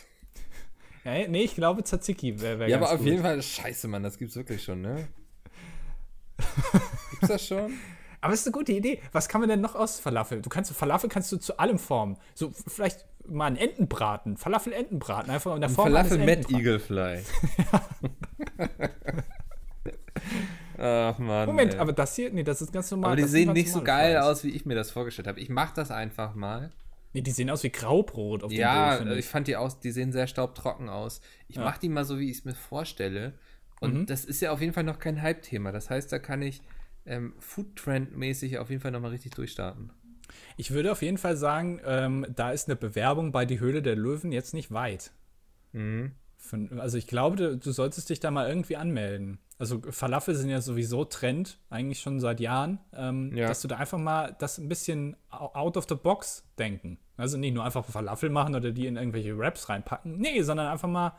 Ja, nee, ich glaube, Tzatziki wäre wär ja, ganz gut. Ja, aber auf gut. jeden Fall, scheiße, Mann, das gibt's wirklich schon, ne? Gibt's das schon? Aber es ist eine gute Idee. Was kann man denn noch aus Falafel? Du kannst Falafel kannst du zu allem formen. So, vielleicht mal einen Entenbraten, Falafel-Entenbraten, einfach in der Form eines Entenbraten. Falafel-Met-Eagle-Fly. Ach Mann, Moment, ey. Aber das hier, nee, das ist ganz normal. Aber die sehen nicht so geil Fries. Aus, wie ich mir das vorgestellt habe. Ich mach das einfach mal. Nee, die sehen aus wie Graubrot auf dem ja, Bild, finde ich. Ja, ich fand die aus, die sehen sehr staubtrocken aus. Ich ja. mach die mal so, wie ich es mir vorstelle. Und mhm. das ist ja auf jeden Fall noch kein Hype-Thema. Das heißt, da kann ich ähm, Foodtrend-mäßig auf jeden Fall nochmal richtig durchstarten. Ich würde auf jeden Fall sagen, ähm, da ist eine Bewerbung bei Die Höhle der Löwen jetzt nicht weit. Mhm. Von, also ich glaube, du, du solltest dich da mal irgendwie anmelden. Also Falafel sind ja sowieso Trend, eigentlich schon seit Jahren, ähm, ja. dass du da einfach mal das ein bisschen out of the box denken. Also nicht nur einfach Falafel machen oder die in irgendwelche Wraps reinpacken, nee, sondern einfach mal,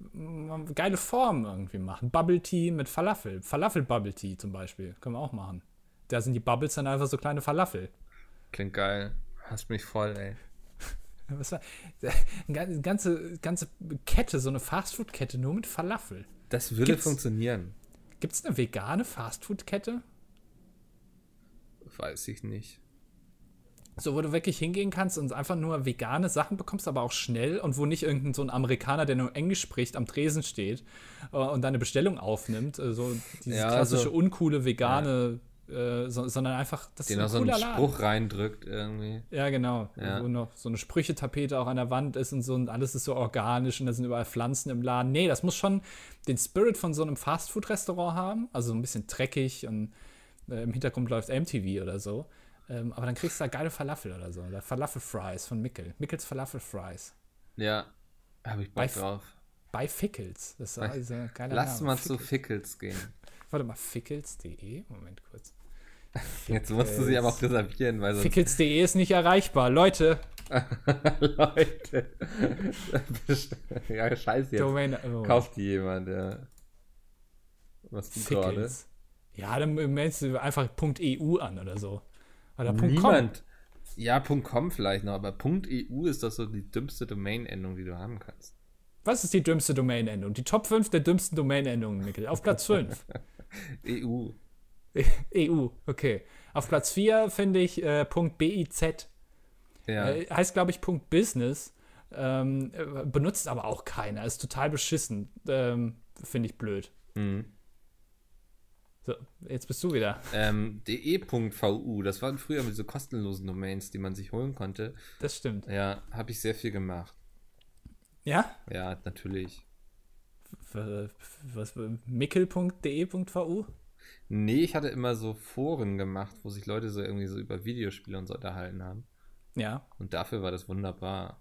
mal geile Formen irgendwie machen. Bubble Tea mit Falafel, Falafel Bubble Tea zum Beispiel, können wir auch machen. Da sind die Bubbles dann einfach so kleine Falafel. Klingt geil, hast mich voll, ey. Was war? Eine ganze, ganze Kette, so eine Fastfood-Kette nur mit Falafel. Das würde gibt's, funktionieren. Gibt es eine vegane Fastfood-Kette? Weiß ich nicht. So, wo du wirklich hingehen kannst und einfach nur vegane Sachen bekommst, aber auch schnell und wo nicht irgendein so ein Amerikaner, der nur Englisch spricht, am Tresen steht äh, und deine Bestellung aufnimmt. Also dieses ja, klassische, also, uncoole, vegane, ja. äh, so, sondern einfach, dass den auch so einen Spruch reindrückt irgendwie. Ja, genau. Ja. Wo noch so eine Sprüchetapete auch an der Wand ist und so und alles ist so organisch und da sind überall Pflanzen im Laden. Nee, das muss schon den Spirit von so einem Fastfood-Restaurant haben, also so ein bisschen dreckig und äh, im Hintergrund läuft M T V oder so. Ähm, aber dann kriegst du da geile Falafel oder so, oder Falafel-Fries von Mickel. Mickels Falafel-Fries. Ja, habe ich Bock bei, drauf. Bei Fickels, das ist also ein geiler Name. Lass mal Fickels. Zu Fickels gehen. Warte mal, Fickels punkt de? Moment kurz. Fickels. Jetzt musst du sie aber auch reservieren, weil sonst Fickels punkt de ist nicht erreichbar, Leute. Leute. Ja, scheiße jetzt. Domain, oh. Kauft die jemand, ja. Was du gerade? Ja, dann meldest du einfach .eu an oder so. Oder .com. Ja, .com vielleicht noch, aber .eu ist doch so die dümmste Domain-Endung, die du haben kannst. Was ist die dümmste Domain-Endung? Die Top fünf der dümmsten Domain-Endungen, Mikkel. Auf Platz fünf. E U. E U, okay. Auf Platz vier finde ich äh, .biz. Ja. Äh, heißt, glaube ich, Punkt Business. Ähm, benutzt aber auch keiner. Ist total beschissen. Ähm, finde ich blöd. Mhm. So, jetzt bist du wieder. Ähm, de punkt vu, das waren früher diese kostenlosen Domains, die man sich holen konnte. Das stimmt. Ja, habe ich sehr viel gemacht. Ja? Ja, natürlich. Was, was mickel punkt de punkt vu? Nee, ich hatte immer so Foren gemacht, wo sich Leute so irgendwie so über Videospiele und so unterhalten haben. Ja. Und dafür war das wunderbar.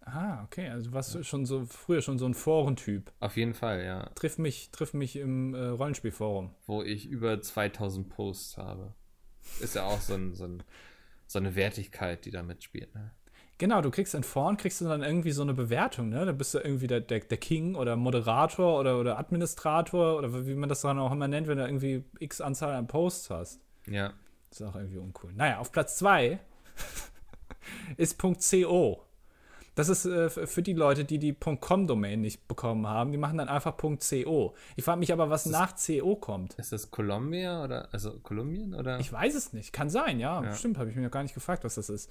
Ah, okay. Also warst du schon so früher schon so ein Forentyp. Auf jeden Fall, ja. Triff mich, triff mich im äh, Rollenspielforum. Wo ich über zweitausend Posts habe. Ist ja auch so, ein, so, ein, so eine Wertigkeit, die da mitspielt, ne? Genau, du kriegst in Foren, kriegst du dann irgendwie so eine Bewertung, ne? Da bist du irgendwie der, der, der King oder Moderator oder, oder Administrator oder wie man das dann auch immer nennt, wenn du irgendwie x Anzahl an Posts hast. Ja. Das ist auch irgendwie uncool. Naja, auf Platz zwei ist .co. Das ist äh, für die Leute, die die .com-Domain nicht bekommen haben. Die machen dann einfach .co. Ich frage mich aber, was ist nach das, .co kommt. Ist das Columbia oder, also Kolumbien oder? Ich weiß es nicht. Kann sein, ja. ja. Stimmt, habe ich mir noch gar nicht gefragt, was das ist.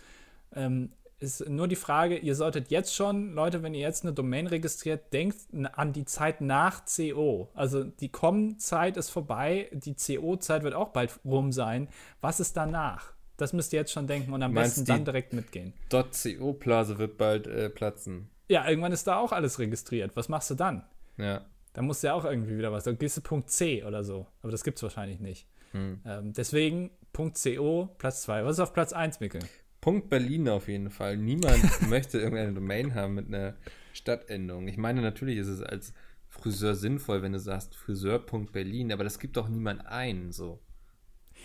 Ähm, ist nur die Frage, ihr solltet jetzt schon, Leute, wenn ihr jetzt eine Domain registriert, denkt an die Zeit nach C O. Also die Com-Zeit ist vorbei, die C O-Zeit wird auch bald rum sein. Was ist danach? Das müsst ihr jetzt schon denken und am Meinst besten dann direkt mitgehen. .co-Blase wird bald äh, platzen. Ja, irgendwann ist da auch alles registriert. Was machst du dann? Ja. Da musst du ja auch irgendwie wieder was. Dann gehst du Punkt C oder so. Aber das gibt's wahrscheinlich nicht. Hm. Ähm, deswegen Punkt C O, Platz zwei. Was ist auf Platz eins, Mikkel? Punkt Berlin auf jeden Fall. Niemand möchte irgendeine Domain haben mit einer Stadtendung. Ich meine, natürlich ist es als Friseur sinnvoll, wenn du sagst Friseur.Berlin, aber das gibt doch niemand ein, so.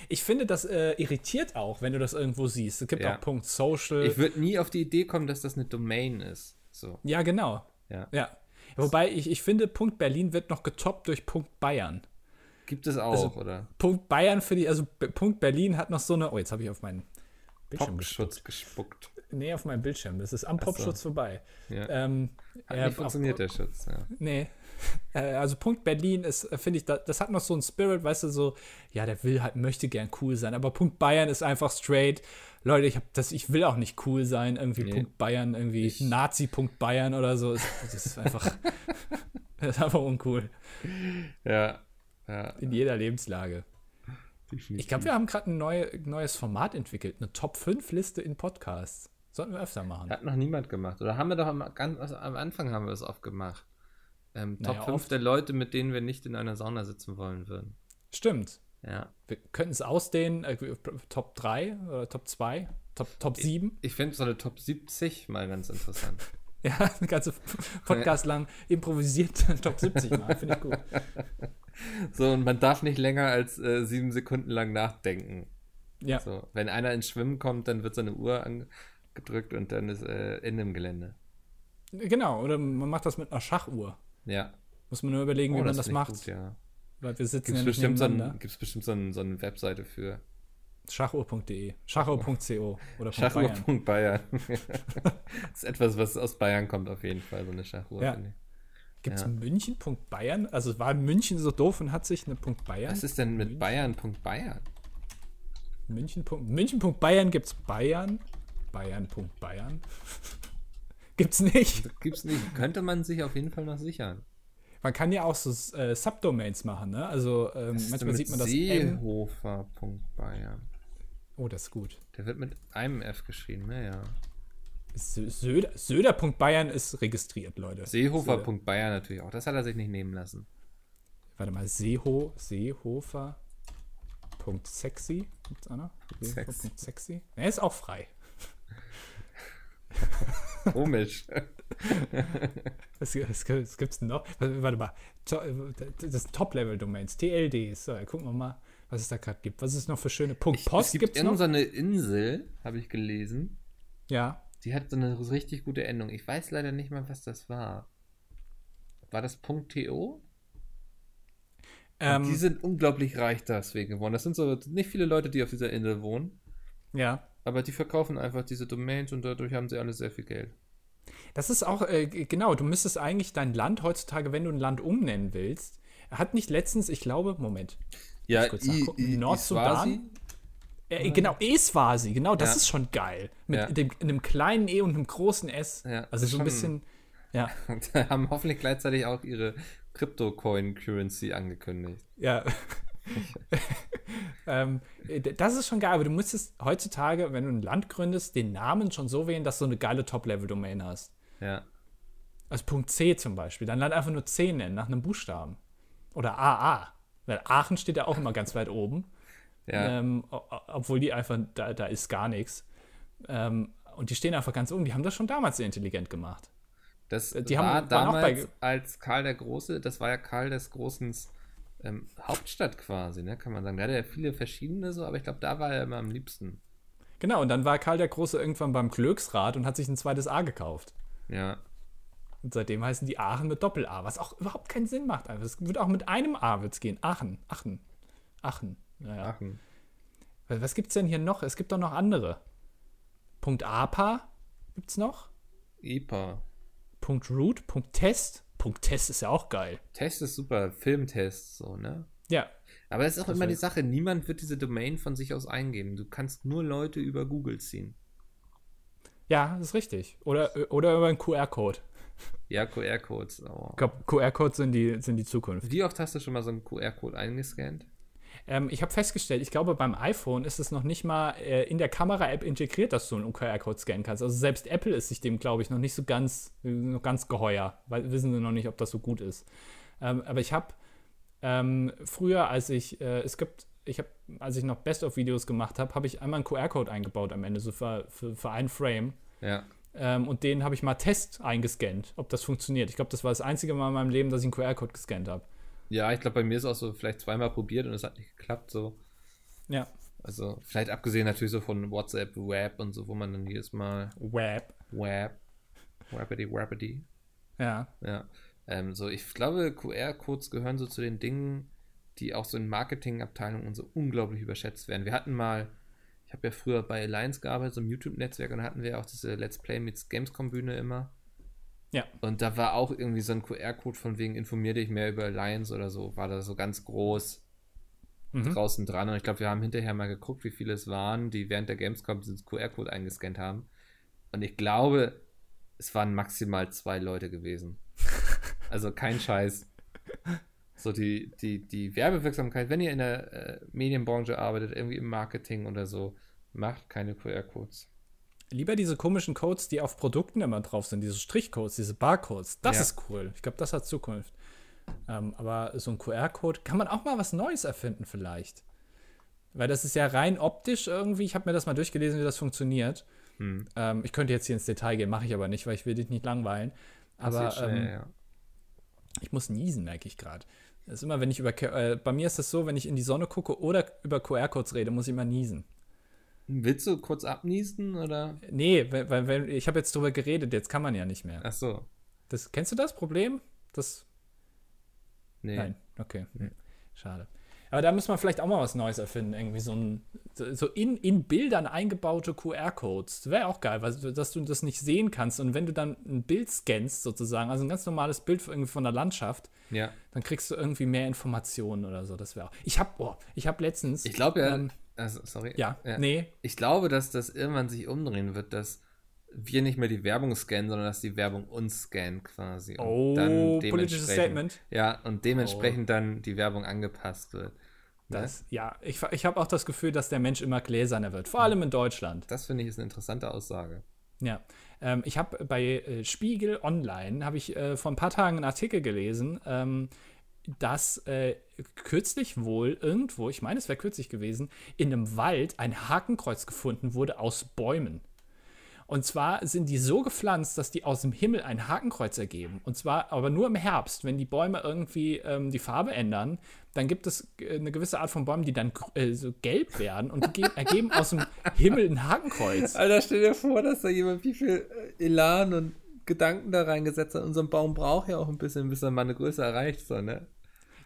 Ich finde, das äh, irritiert auch, wenn du das irgendwo siehst. Es gibt ja auch Punkt Social. Ich würde nie auf die Idee kommen, dass das eine Domain ist. So. Ja, genau. Ja. ja. Wobei ich, ich finde, Punkt Berlin wird noch getoppt durch Punkt Bayern. Gibt es auch, also, oder? Punkt Bayern für die, also Punkt Berlin hat noch so eine. Oh, jetzt habe ich auf meinen Bildschirm gespuckt. gespuckt. Nee, auf meinem Bildschirm. Das ist am Achso. Popschutz vorbei. Ja. Ähm, hat nicht äh, funktioniert, der Schutz. Ja. Nee. Also Punkt Berlin ist, finde ich, das, das hat noch so einen Spirit, weißt du, so, ja, der will halt, möchte gern cool sein, aber Punkt Bayern ist einfach straight, Leute, ich hab das, ich will auch nicht cool sein, irgendwie nee. Punkt Bayern, irgendwie ich. Nazi Punkt Bayern oder so, das, das ist einfach, das ist einfach uncool. Ja. ja. In jeder Lebenslage. Definitiv. Ich glaube, wir haben gerade ein neue, neues Format entwickelt, eine Top fünf Liste in Podcasts. Sollten wir öfter machen. Hat noch niemand gemacht, oder haben wir doch am, ganz, also am Anfang haben wir das oft gemacht. Ähm, naja, Top fünf der Leute, mit denen wir nicht in einer Sauna sitzen wollen würden. Stimmt. Ja. Wir könnten es ausdehnen, äh, Top drei oder Top zwei, Top, Top sieben. Ich, ich fände so eine Top siebzig mal ganz interessant. Ja, eine ganze Podcast lang improvisiert Top siebzig mal, finde ich gut. So, und man darf nicht länger als äh, sieben Sekunden lang nachdenken. Ja. So, wenn einer ins Schwimmen kommt, dann wird so eine Uhr angedrückt und dann ist äh, Ende im Gelände. Genau, oder man macht das mit einer Schachuhr. Ja. Muss man nur überlegen, oh, wie man das, das macht. Gut, ja. Weil wir sitzen gibt's ja nicht nebeneinander. Gibt es bestimmt so, ein, so eine Webseite für. Schachuhr.de, schachuhr.co oder Schachuhr.bayern. Das ist etwas, was aus Bayern kommt auf jeden Fall, so eine Schachuhr. Ja. Gibt es ja. München.bayern? Also war München so doof und hat sich eine .bayern? Was ist denn mit Bayern.bayern? München. München.bayern gibt es Bayern. Bayern.bayern. Gibt's nicht. Gibt's nicht. Könnte man sich auf jeden Fall noch sichern. Man kann ja auch so äh, Subdomains machen, ne? Also ähm, manchmal sieht man das Seehofer.bayern. Oh, das ist gut. Der wird mit einem F geschrieben, naja. Söder, Söder.bayern ist registriert, Leute. Seehofer.bayern natürlich auch. Das hat er sich nicht nehmen lassen. Warte mal, Seeho, Seehofer.sexy. Gibt's auch noch? Seehofer.sexy. Er ist auch frei. Komisch. Was, was, was gibt's denn noch? Warte mal. Das Top-Level-Domains, T L Ds. So, gucken wir mal, was es da gerade gibt. Was ist noch für schöne Punkt ich, Post? Es gibt gibt's noch so eine Insel, habe ich gelesen. Ja. Die hat so eine richtig gute Endung. Ich weiß leider nicht mal, was das war. War das Punkt .to? Ähm, die sind unglaublich reich deswegen geworden. Das sind so nicht viele Leute, die auf dieser Insel wohnen. Ja. Aber die verkaufen einfach diese Domains und dadurch haben sie alle sehr viel Geld. Das ist auch, äh, genau, du müsstest eigentlich dein Land heutzutage, wenn du ein Land umnennen willst, hat nicht letztens, ich glaube, Moment. Ja, Nordsudan. Äh, genau, Eswasi, genau, das ja. ist schon geil. Mit ja. dem, einem kleinen E und einem großen S. Ja, also so ein bisschen, ja. Da haben hoffentlich gleichzeitig auch ihre Crypto-Coin-Currency angekündigt. Ja, ähm, das ist schon geil, aber du müsstest heutzutage, wenn du ein Land gründest, den Namen schon so wählen, dass du eine geile Top-Level-Domain hast. Ja. Also Punkt C zum Beispiel. Dann Land einfach nur C nennen, nach einem Buchstaben. Oder A A. Weil Aachen steht ja auch immer ganz weit oben. Ja. Ähm, obwohl die einfach, da, da ist gar nichts. Ähm, und die stehen einfach ganz oben. Die haben das schon damals sehr intelligent gemacht. Das die war haben, damals, bei, als Karl der Große, das war ja Karl des Großen Ähm, Hauptstadt quasi, ne, kann man sagen. Da hat er ja viele verschiedene so, aber ich glaube, da war er immer am liebsten. Genau, und dann war Karl der Große irgendwann beim Glöcksrad und hat sich ein zweites A gekauft. Ja. Und seitdem heißen die Aachen mit Doppel-A, was auch überhaupt keinen Sinn macht. Einfach. Es wird auch mit einem A wird's gehen. Aachen, Aachen, Aachen. Naja. Aachen. Was gibt's denn hier noch? Es gibt doch noch andere. Punkt A P A gibt's noch. E P A. Punkt Root, Punkt Test. Punkt Test ist ja auch geil. Test ist super, Filmtest, so, ne? Ja. Aber das ist auch das immer die Sache, niemand wird diese Domain von sich aus eingeben. Du kannst nur Leute über Google ziehen. Ja, das ist richtig. Oder, oder über einen Q R-Code. Ja, Q R-Codes. Oh. Ich glaube, Q R-Codes sind die, sind die Zukunft. Wie oft hast du schon mal so einen Q R-Code eingescannt? Ähm, ich habe festgestellt, ich glaube, beim iPhone ist es noch nicht mal äh, in der Kamera-App integriert, dass du einen Q R-Code scannen kannst. Also selbst Apple ist sich dem, glaube ich, noch nicht so ganz, noch ganz geheuer. Weil wissen sie noch nicht, ob das so gut ist. Ähm, aber ich habe ähm, früher, als ich, äh, es gibt, ich habe, als ich noch Best-of-Videos gemacht habe, habe ich einmal einen Q R-Code eingebaut am Ende, so für, für, für einen Frame. Ja. Ähm, und den habe ich mal Test eingescannt, ob das funktioniert. Ich glaube, das war das einzige Mal in meinem Leben, dass ich einen Q R-Code gescannt habe. Ja, ich glaube, bei mir ist auch so vielleicht zweimal probiert und es hat nicht geklappt. So. Ja. Also vielleicht abgesehen natürlich so von WhatsApp, Web und so, wo man dann jedes Mal Web, Web, Wappity, Wappity. Ja. Ja. Ähm, so, ich glaube, Q R-Codes gehören so zu den Dingen, die auch so in Marketingabteilungen so unglaublich überschätzt werden. Wir hatten mal, ich habe ja früher bei Alliance gearbeitet, so im YouTube-Netzwerk, und da hatten wir auch diese Let's Play mit Gamescom-Bühne immer. Ja. Und da war auch irgendwie so ein Q R-Code von wegen, informier dich mehr über Alliance oder so, war da so ganz groß mhm. draußen dran. Und ich glaube, wir haben hinterher mal geguckt, wie viele es waren, die während der Gamescom diesen Q R-Code eingescannt haben. Und ich glaube, es waren maximal zwei Leute gewesen. Also kein Scheiß. So die, die, die Werbewirksamkeit, wenn ihr in der äh, Medienbranche arbeitet, irgendwie im Marketing oder so, macht keine Q R-Codes. Lieber diese komischen Codes, die auf Produkten immer drauf sind, diese Strichcodes, diese Barcodes. Das ja. ist cool. Ich glaube, das hat Zukunft. Ähm, aber so ein Q R-Code, kann man auch mal was Neues erfinden vielleicht. Weil das ist ja rein optisch irgendwie. Ich habe mir das mal durchgelesen, wie das funktioniert. Hm. Ähm, ich könnte jetzt hier ins Detail gehen, mache ich aber nicht, weil ich will dich nicht langweilen. Aber das ist schnell, ähm, ja. ich muss niesen, merke ich gerade. Das ist immer, wenn ich über äh, bei mir ist das so, wenn ich in die Sonne gucke oder über Q R-Codes rede, muss ich immer niesen. Willst du kurz abniesen, oder? Nee, weil, weil ich habe jetzt drüber geredet, jetzt kann man ja nicht mehr. Ach so. Das, kennst du das Problem? Das nee. Nein, okay. Nee. Schade. Aber da muss man vielleicht auch mal was Neues erfinden, irgendwie so ein so in, in Bildern eingebaute Q R-Codes. Wäre auch geil, weil, dass du das nicht sehen kannst. Und wenn du dann ein Bild scannst sozusagen, also ein ganz normales Bild irgendwie von der Landschaft, ja. dann kriegst du irgendwie mehr Informationen oder so. Das wäre auch. Ich habe, oh, ich habe letztens. Ich glaube ja. Ähm, also, sorry. Ja, ja, nee. Ich glaube, dass das irgendwann sich umdrehen wird, dass wir nicht mehr die Werbung scannen, sondern dass die Werbung uns scannt quasi. Und oh, dann politisches Statement. Ja, und dementsprechend oh. dann die Werbung angepasst wird. Das, ja, ich, ich habe auch das Gefühl, dass der Mensch immer gläserner wird, vor allem in Deutschland. Das finde ich ist eine interessante Aussage. Ja, ähm, ich habe bei äh, Spiegel Online, habe ich äh, vor ein paar Tagen einen Artikel gelesen, ähm, dass äh, kürzlich wohl irgendwo, ich meine, es wäre kürzlich gewesen, in einem Wald ein Hakenkreuz gefunden wurde aus Bäumen. Und zwar sind die so gepflanzt, dass die aus dem Himmel ein Hakenkreuz ergeben. Und zwar aber nur im Herbst, wenn die Bäume irgendwie ähm, die Farbe ändern, dann gibt es eine gewisse Art von Bäumen, die dann äh, so gelb werden und ge- ergeben aus dem Himmel ein Hakenkreuz. Alter, stell dir vor, dass da jemand wie viel Elan und Gedanken da reingesetzt hat. Und so ein Baum braucht ja auch ein bisschen, bis er mal eine Größe erreicht, so, ne?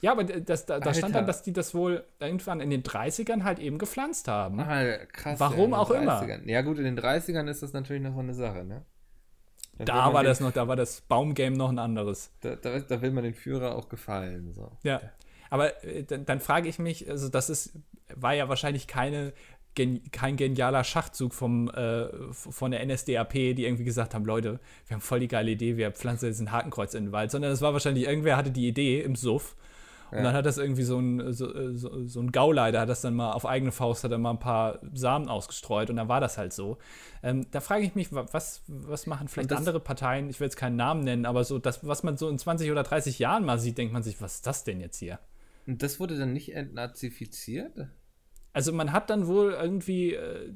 Ja, aber das, da, da stand dann, dass die das wohl irgendwann in den dreißigern halt eben gepflanzt haben. Ah, krass. Warum ja, auch dreißigern. Immer. Ja gut, in den dreißigern ist das natürlich noch eine Sache, ne? Da, da war den, das noch, da war das Baumgame noch ein anderes. Da, da, da will man den Führer auch gefallen, so. Ja, aber äh, dann, dann frage ich mich, also das ist, war ja wahrscheinlich keine, gen, kein genialer Schachzug vom, äh, von der N S D A P, die irgendwie gesagt haben, Leute, wir haben voll die geile Idee, wir pflanzen jetzt ein Hakenkreuz in den Wald, sondern das war wahrscheinlich, irgendwer hatte die Idee im Suff. Und ja. dann hat das irgendwie so ein, so, so, so ein Gauleiter, hat das dann mal auf eigene Faust, hat er mal ein paar Samen ausgestreut und dann war das halt so. Ähm, da frage ich mich, was, was machen vielleicht das, andere Parteien, ich will jetzt keinen Namen nennen, aber so das, was man so in zwanzig oder dreißig Jahren mal sieht, denkt man sich, was ist das denn jetzt hier? Und das wurde dann nicht entnazifiziert? Also man hat dann wohl irgendwie, äh,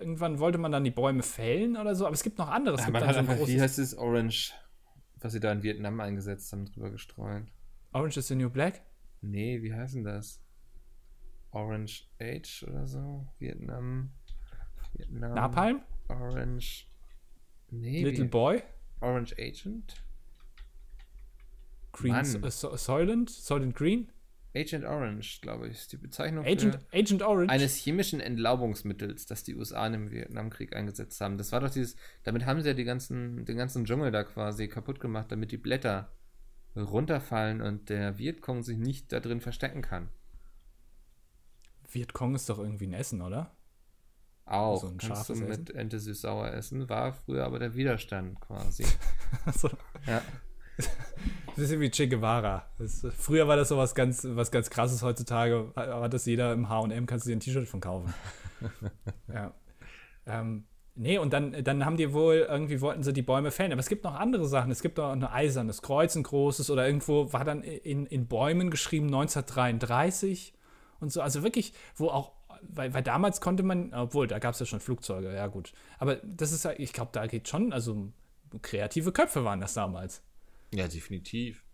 irgendwann wollte man dann die Bäume fällen oder so, aber es gibt noch anderes. Ja, man hat so einfach, wie heißt das Orange, was sie da in Vietnam eingesetzt haben, drüber gestreut. Orange is the New Black? Nee, wie heißt denn das? Orange Age oder so? Vietnam. Vietnam. Napalm? Orange. Nee. Little wie? Boy? Orange Agent? Green Mann. So- Soylent? Soylent Green? Agent Orange, glaube ich, ist die Bezeichnung. Agent, für Agent Orange? Eines chemischen Entlaubungsmittels, das die U S A im Vietnamkrieg eingesetzt haben. Das war doch dieses. Damit haben sie ja die ganzen, den ganzen Dschungel da quasi kaputt gemacht, damit die Blätter runterfallen und der Vietcong sich nicht da drin verstecken kann. Vietcong ist doch irgendwie ein Essen, oder? Auch, so ein kannst du mit Essen? Ente süß-sauer essen, war früher aber der Widerstand quasi. Also, ja. Das ist wie Che Guevara. Das, früher war das so was ganz, was ganz Krasses, heutzutage hat das jeder im H und M, kannst du dir ein T-Shirt von kaufen. Ja. Ähm, nee, und dann, dann haben die wohl, irgendwie wollten sie die Bäume fällen, aber es gibt noch andere Sachen, es gibt noch ein eisernes Kreuz, ein großes, oder irgendwo war dann in, in Bäumen geschrieben neunzehnhundertdreiunddreißig und so, also wirklich, wo auch Weil, weil damals konnte man, obwohl, da gab es ja schon Flugzeuge, ja gut. Aber das ist ja, ich glaube, da geht schon, also kreative Köpfe waren das damals. Ja, definitiv.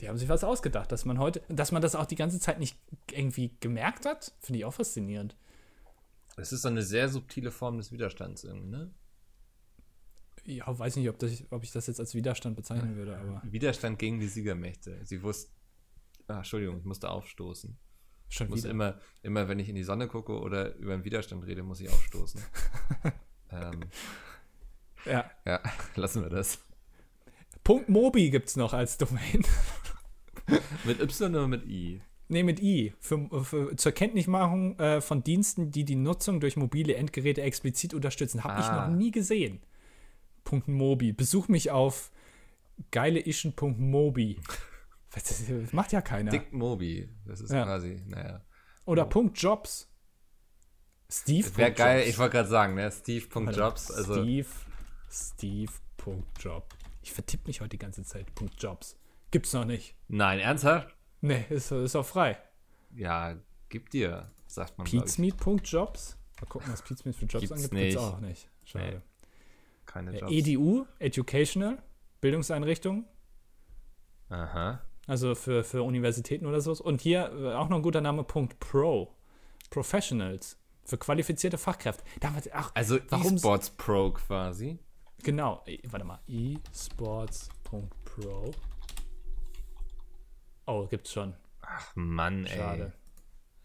Die haben sich was ausgedacht, dass man heute, dass man das auch die ganze Zeit nicht irgendwie gemerkt hat, finde ich auch faszinierend. Es ist so eine sehr subtile Form des Widerstands irgendwie, ne? Ja, weiß nicht, ob, das, ob ich das jetzt als Widerstand bezeichnen würde, aber... Widerstand gegen die Siegermächte. Sie wussten... Ah, Entschuldigung, ich musste aufstoßen. Schon muss wieder. Immer, immer, wenn ich in die Sonne gucke oder über den Widerstand rede, muss ich aufstoßen. ähm, ja. Ja, lassen wir das. Punkt Mobi gibt's noch als Domain. Mit Y oder mit I? Nee, mit I. Für, für, zur Kenntnismachung äh, von Diensten, die die Nutzung durch mobile Endgeräte explizit unterstützen. Habe ah. ich noch nie gesehen. Punkt Mobi. Besuch mich auf geileischen Punkt mobi. Das macht ja keiner. Dick Mobi. Das ist ja quasi, naja. Oder oh. Punkt Jobs. Steve. Wäre geil, ich wollte gerade sagen, ne? Steve.jobs. Also Steve. Steve.job. Ich vertippe mich heute die ganze Zeit. Punkt Jobs. Gibt's noch nicht. Nein, ernsthaft? Nee, ist, ist auch frei. Ja, gib dir, sagt man. Pietsmiet.jobs. Mal gucken, was Pietsmiet für Jobs gibt's angibt. Nicht. Gibt's auch nicht. Schade. Nee. Keine Jobs. E D U, Educational, Bildungseinrichtung. Aha. Also für, für Universitäten oder sowas. Und hier auch noch ein guter Name, Punkt Pro. Professionals. Für qualifizierte Fachkräfte. Damals, ach, also E-Sports Pro quasi. Genau. E- warte mal. E-Sports.pro. Oh, gibt's schon. Ach Mann, ey. Schade.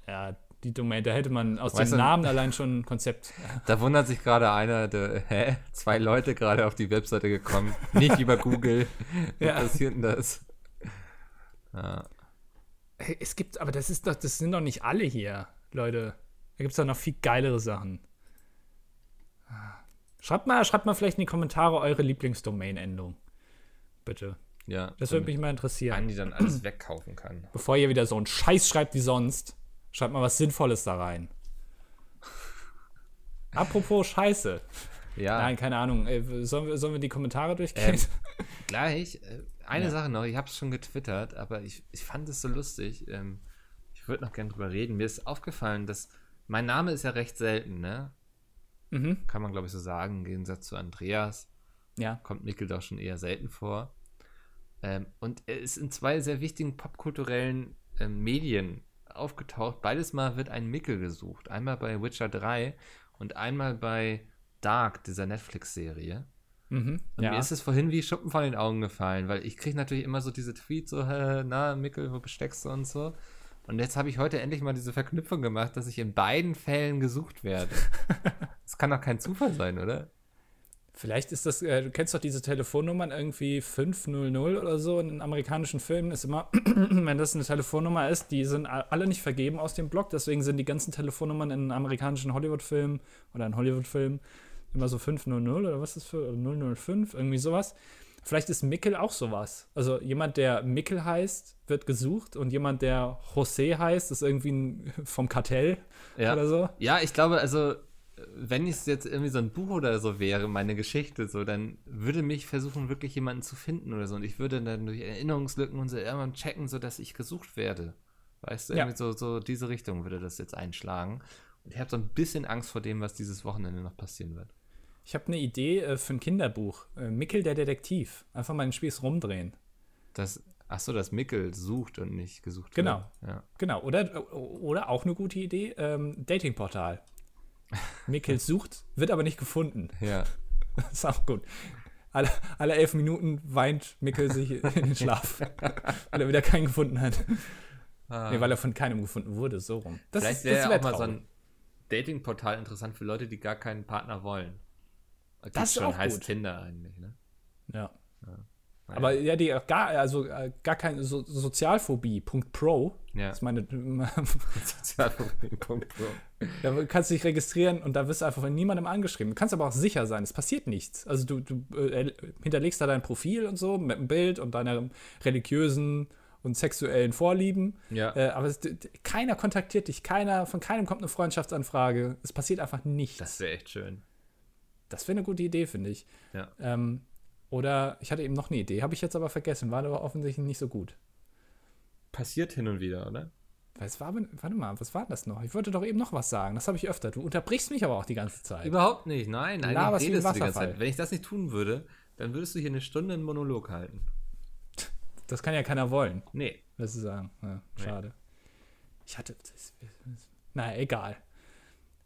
Ja, die Domain, da hätte man aus weißt dem du, Namen allein schon ein Konzept. Da wundert sich gerade einer, der, hä? Zwei Leute gerade auf die Webseite gekommen. Nicht über Google. Ja. Was passiert denn das? Ja. Es gibt, aber das ist doch, das sind doch nicht alle hier, Leute. Da gibt es doch noch viel geilere Sachen. Schreibt mal, schreibt mal vielleicht in die Kommentare eure Lieblingsdomain-Endung. Bitte. Ja. Das würde mich mal interessieren. Einen, die dann alles wegkaufen kann. Bevor ihr wieder so einen Scheiß schreibt wie sonst, schreibt mal was Sinnvolles da rein. Apropos Scheiße. Ja. Nein, keine Ahnung. Sollen wir, sollen wir die Kommentare durchgehen? Ähm, gleich. Äh, eine ja. Sache noch. Ich habe es schon getwittert, aber ich, ich fand es so lustig. Ähm, ich würde noch gerne drüber reden. Mir ist aufgefallen, dass mein Name ist ja recht selten, ne? Mhm. Kann man, glaube ich, so sagen. Im Gegensatz zu Andreas. Ja. Kommt Mikkel doch schon eher selten vor. Ähm, und er ist in zwei sehr wichtigen popkulturellen äh, Medien aufgetaucht. Beides Mal wird ein Mikkel gesucht. Einmal bei Witcher drei und einmal bei Dark, dieser Netflix-Serie. Mhm, und ja. mir ist es vorhin wie Schuppen von den Augen gefallen, weil ich kriege natürlich immer so diese Tweets, so, na, Mikkel, wo besteckst du und so. Und jetzt habe ich heute endlich mal diese Verknüpfung gemacht, dass ich in beiden Fällen gesucht werde. Das kann doch kein Zufall sein, oder? Vielleicht ist das, äh, du kennst doch diese Telefonnummern irgendwie fünf null null oder so. Und in amerikanischen Filmen ist immer, wenn das eine Telefonnummer ist, die sind alle nicht vergeben aus dem Block. Deswegen sind die ganzen Telefonnummern in amerikanischen Hollywood-Filmen oder in Hollywood-Filmen immer so fünf null null oder was ist für null null fünf, irgendwie sowas. Vielleicht ist Mikkel auch sowas. Also jemand, der Mikkel heißt, wird gesucht und jemand, der José heißt, ist irgendwie ein, vom Kartell ja. oder so. Ja, ich glaube, also wenn es jetzt irgendwie so ein Buch oder so wäre, meine Geschichte, so, dann würde mich versuchen, wirklich jemanden zu finden oder so. Und ich würde dann durch Erinnerungslücken und so irgendwann checken, sodass ich gesucht werde. Weißt du, ja. irgendwie so, so diese Richtung würde das jetzt einschlagen. Und ich habe so ein bisschen Angst vor dem, was dieses Wochenende noch passieren wird. Ich habe eine Idee äh, für ein Kinderbuch. Äh, Mikkel, der Detektiv. Einfach mal den Spieß rumdrehen. Das, ach so, dass Mikkel sucht und nicht gesucht genau. wird. Ja. Genau. Oder, oder auch eine gute Idee, ähm, Datingportal. Mikkel sucht, wird aber nicht gefunden. Ja. Das ist auch gut. Alle, alle elf Minuten weint Mikkel sich in den Schlaf, weil er wieder keinen gefunden hat. Ah. Nee, weil er von keinem gefunden wurde, so rum. Das Vielleicht wäre wär auch mal so ein Datingportal interessant für Leute, die gar keinen Partner wollen. Das, das ist schon auch heißt gut. Tinder eigentlich, ne? Ja. ja. Aber ja, die gar, also gar keine so, Sozialphobie.pro. Ja. Das ist meine Sozialphobie.pro. Da kannst du dich registrieren und da wirst du einfach von niemandem angeschrieben. Du kannst aber auch sicher sein, es passiert nichts. Also du, du äh, hinterlegst da dein Profil und so mit einem Bild und deiner religiösen und sexuellen Vorlieben. Ja. Äh, aber es, keiner kontaktiert dich, keiner, von keinem kommt eine Freundschaftsanfrage. Es passiert einfach nichts. Das wäre echt schön. Das wäre eine gute Idee, finde ich. Ja. Ähm, oder ich hatte eben noch eine Idee, habe ich jetzt aber vergessen, war aber offensichtlich nicht so gut. Passiert hin und wieder, oder? Was war, warte mal, was war das noch? Ich wollte doch eben noch was sagen. Das habe ich öfter. Du unterbrichst mich aber auch die ganze Zeit. Überhaupt nicht. Nein, nein, laberst wie ein Wasserfall. Wenn ich das nicht tun würde, dann würdest du hier eine Stunde einen Monolog halten. Das kann ja keiner wollen. Nee. Willst du sagen? Ja, schade. Nee. Ich hatte. Das, das, naja, egal.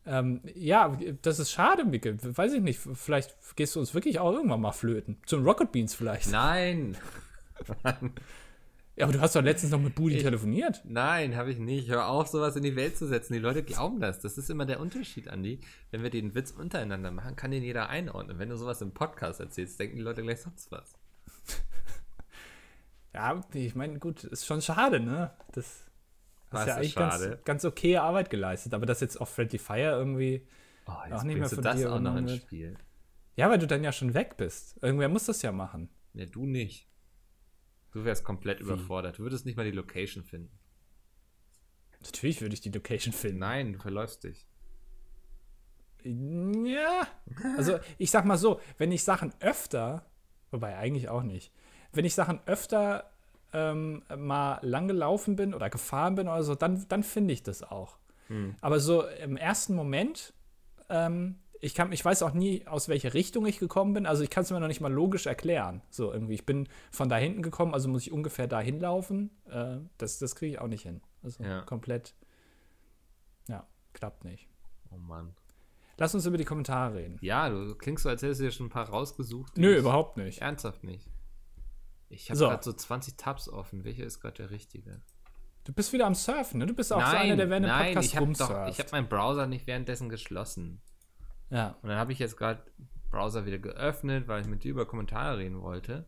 Ähm, ja, das ist schade, Mikkel. Weiß ich nicht. Vielleicht gehst du uns wirklich auch irgendwann mal flöten. Zum Rocket Beans vielleicht. Nein. Ja, aber du hast doch letztens noch mit Budi ich, telefoniert. Nein, habe ich nicht. Hör auf, sowas in die Welt zu setzen. Die Leute glauben das. Das ist immer der Unterschied, Andi. Wenn wir den Witz untereinander machen, kann den jeder einordnen. Wenn du sowas im Podcast erzählst, denken die Leute gleich sonst was. Ja, ich meine, gut, ist schon schade, ne? Das hast ja eigentlich ganz, ganz okay Arbeit geleistet. Aber das jetzt auf Friendly Fire irgendwie oh, auch nicht mehr von dir. Jetzt bringst du das auch noch ins Spiel. Ja, weil du dann ja schon weg bist. Irgendwer muss das ja machen. Ne, du nicht. Du wärst komplett Wie? überfordert. Du würdest nicht mal die Location finden. Natürlich würde ich die Location finden. Nein, du verläufst dich. Ja. Also, ich sag mal so, wenn ich Sachen öfter, wobei eigentlich auch nicht, wenn ich Sachen öfter ähm, mal lang gelaufen bin oder gefahren bin oder so, dann, dann finde ich das auch. Hm. Aber so im ersten Moment, ähm, Ich, kann, ich weiß auch nie, aus welcher Richtung ich gekommen bin. Also ich kann es mir noch nicht mal logisch erklären. So irgendwie, ich bin von da hinten gekommen, also muss ich ungefähr da hinlaufen. Äh, das das kriege ich auch nicht hin. Also ja. komplett, ja, klappt nicht. Oh Mann. Lass uns über die Kommentare reden. Ja, du klingst so, als hättest du dir schon ein paar rausgesucht. Nö, überhaupt nicht. Ernsthaft nicht. Ich habe so. gerade so zwanzig Tabs offen. Welcher ist gerade der richtige? Du bist wieder am Surfen, ne? Du bist auch nein, so einer, der während dem Podcast ich hab rumsurft. Nein, ich habe meinen Browser nicht währenddessen geschlossen. Ja. Und dann habe ich jetzt gerade Browser wieder geöffnet, weil ich mit dir über Kommentare reden wollte.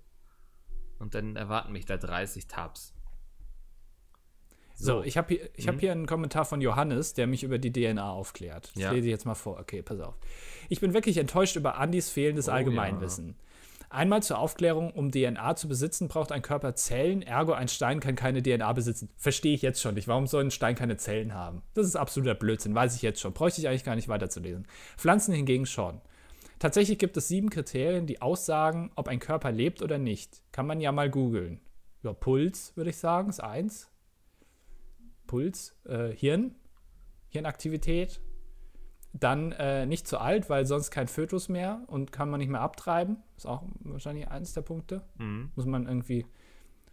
Und dann erwarten mich da dreißig Tabs. So, so ich habe hier, mhm. hab hier einen Kommentar von Johannes, der mich über die D N A aufklärt. Das ja. lese ich jetzt mal vor. Okay, pass auf. Ich bin wirklich enttäuscht über Andys fehlendes oh, Allgemeinwissen. Ja. Einmal zur Aufklärung, um D N A zu besitzen, braucht ein Körper Zellen, ergo ein Stein kann keine D N A besitzen. Verstehe ich jetzt schon nicht. Warum soll ein Stein keine Zellen haben? Das ist absoluter Blödsinn, weiß ich jetzt schon. Bräuchte ich eigentlich gar nicht weiterzulesen. Pflanzen hingegen schon. Tatsächlich gibt es sieben Kriterien, die aussagen, ob ein Körper lebt oder nicht. Kann man ja mal googeln. Ja, Puls, würde ich sagen, ist eins. Puls, äh, Hirn, Hirnaktivität. Dann äh, nicht zu alt, weil sonst kein Fötus mehr und kann man nicht mehr abtreiben. Ist auch wahrscheinlich eines der Punkte. Mhm. Muss man irgendwie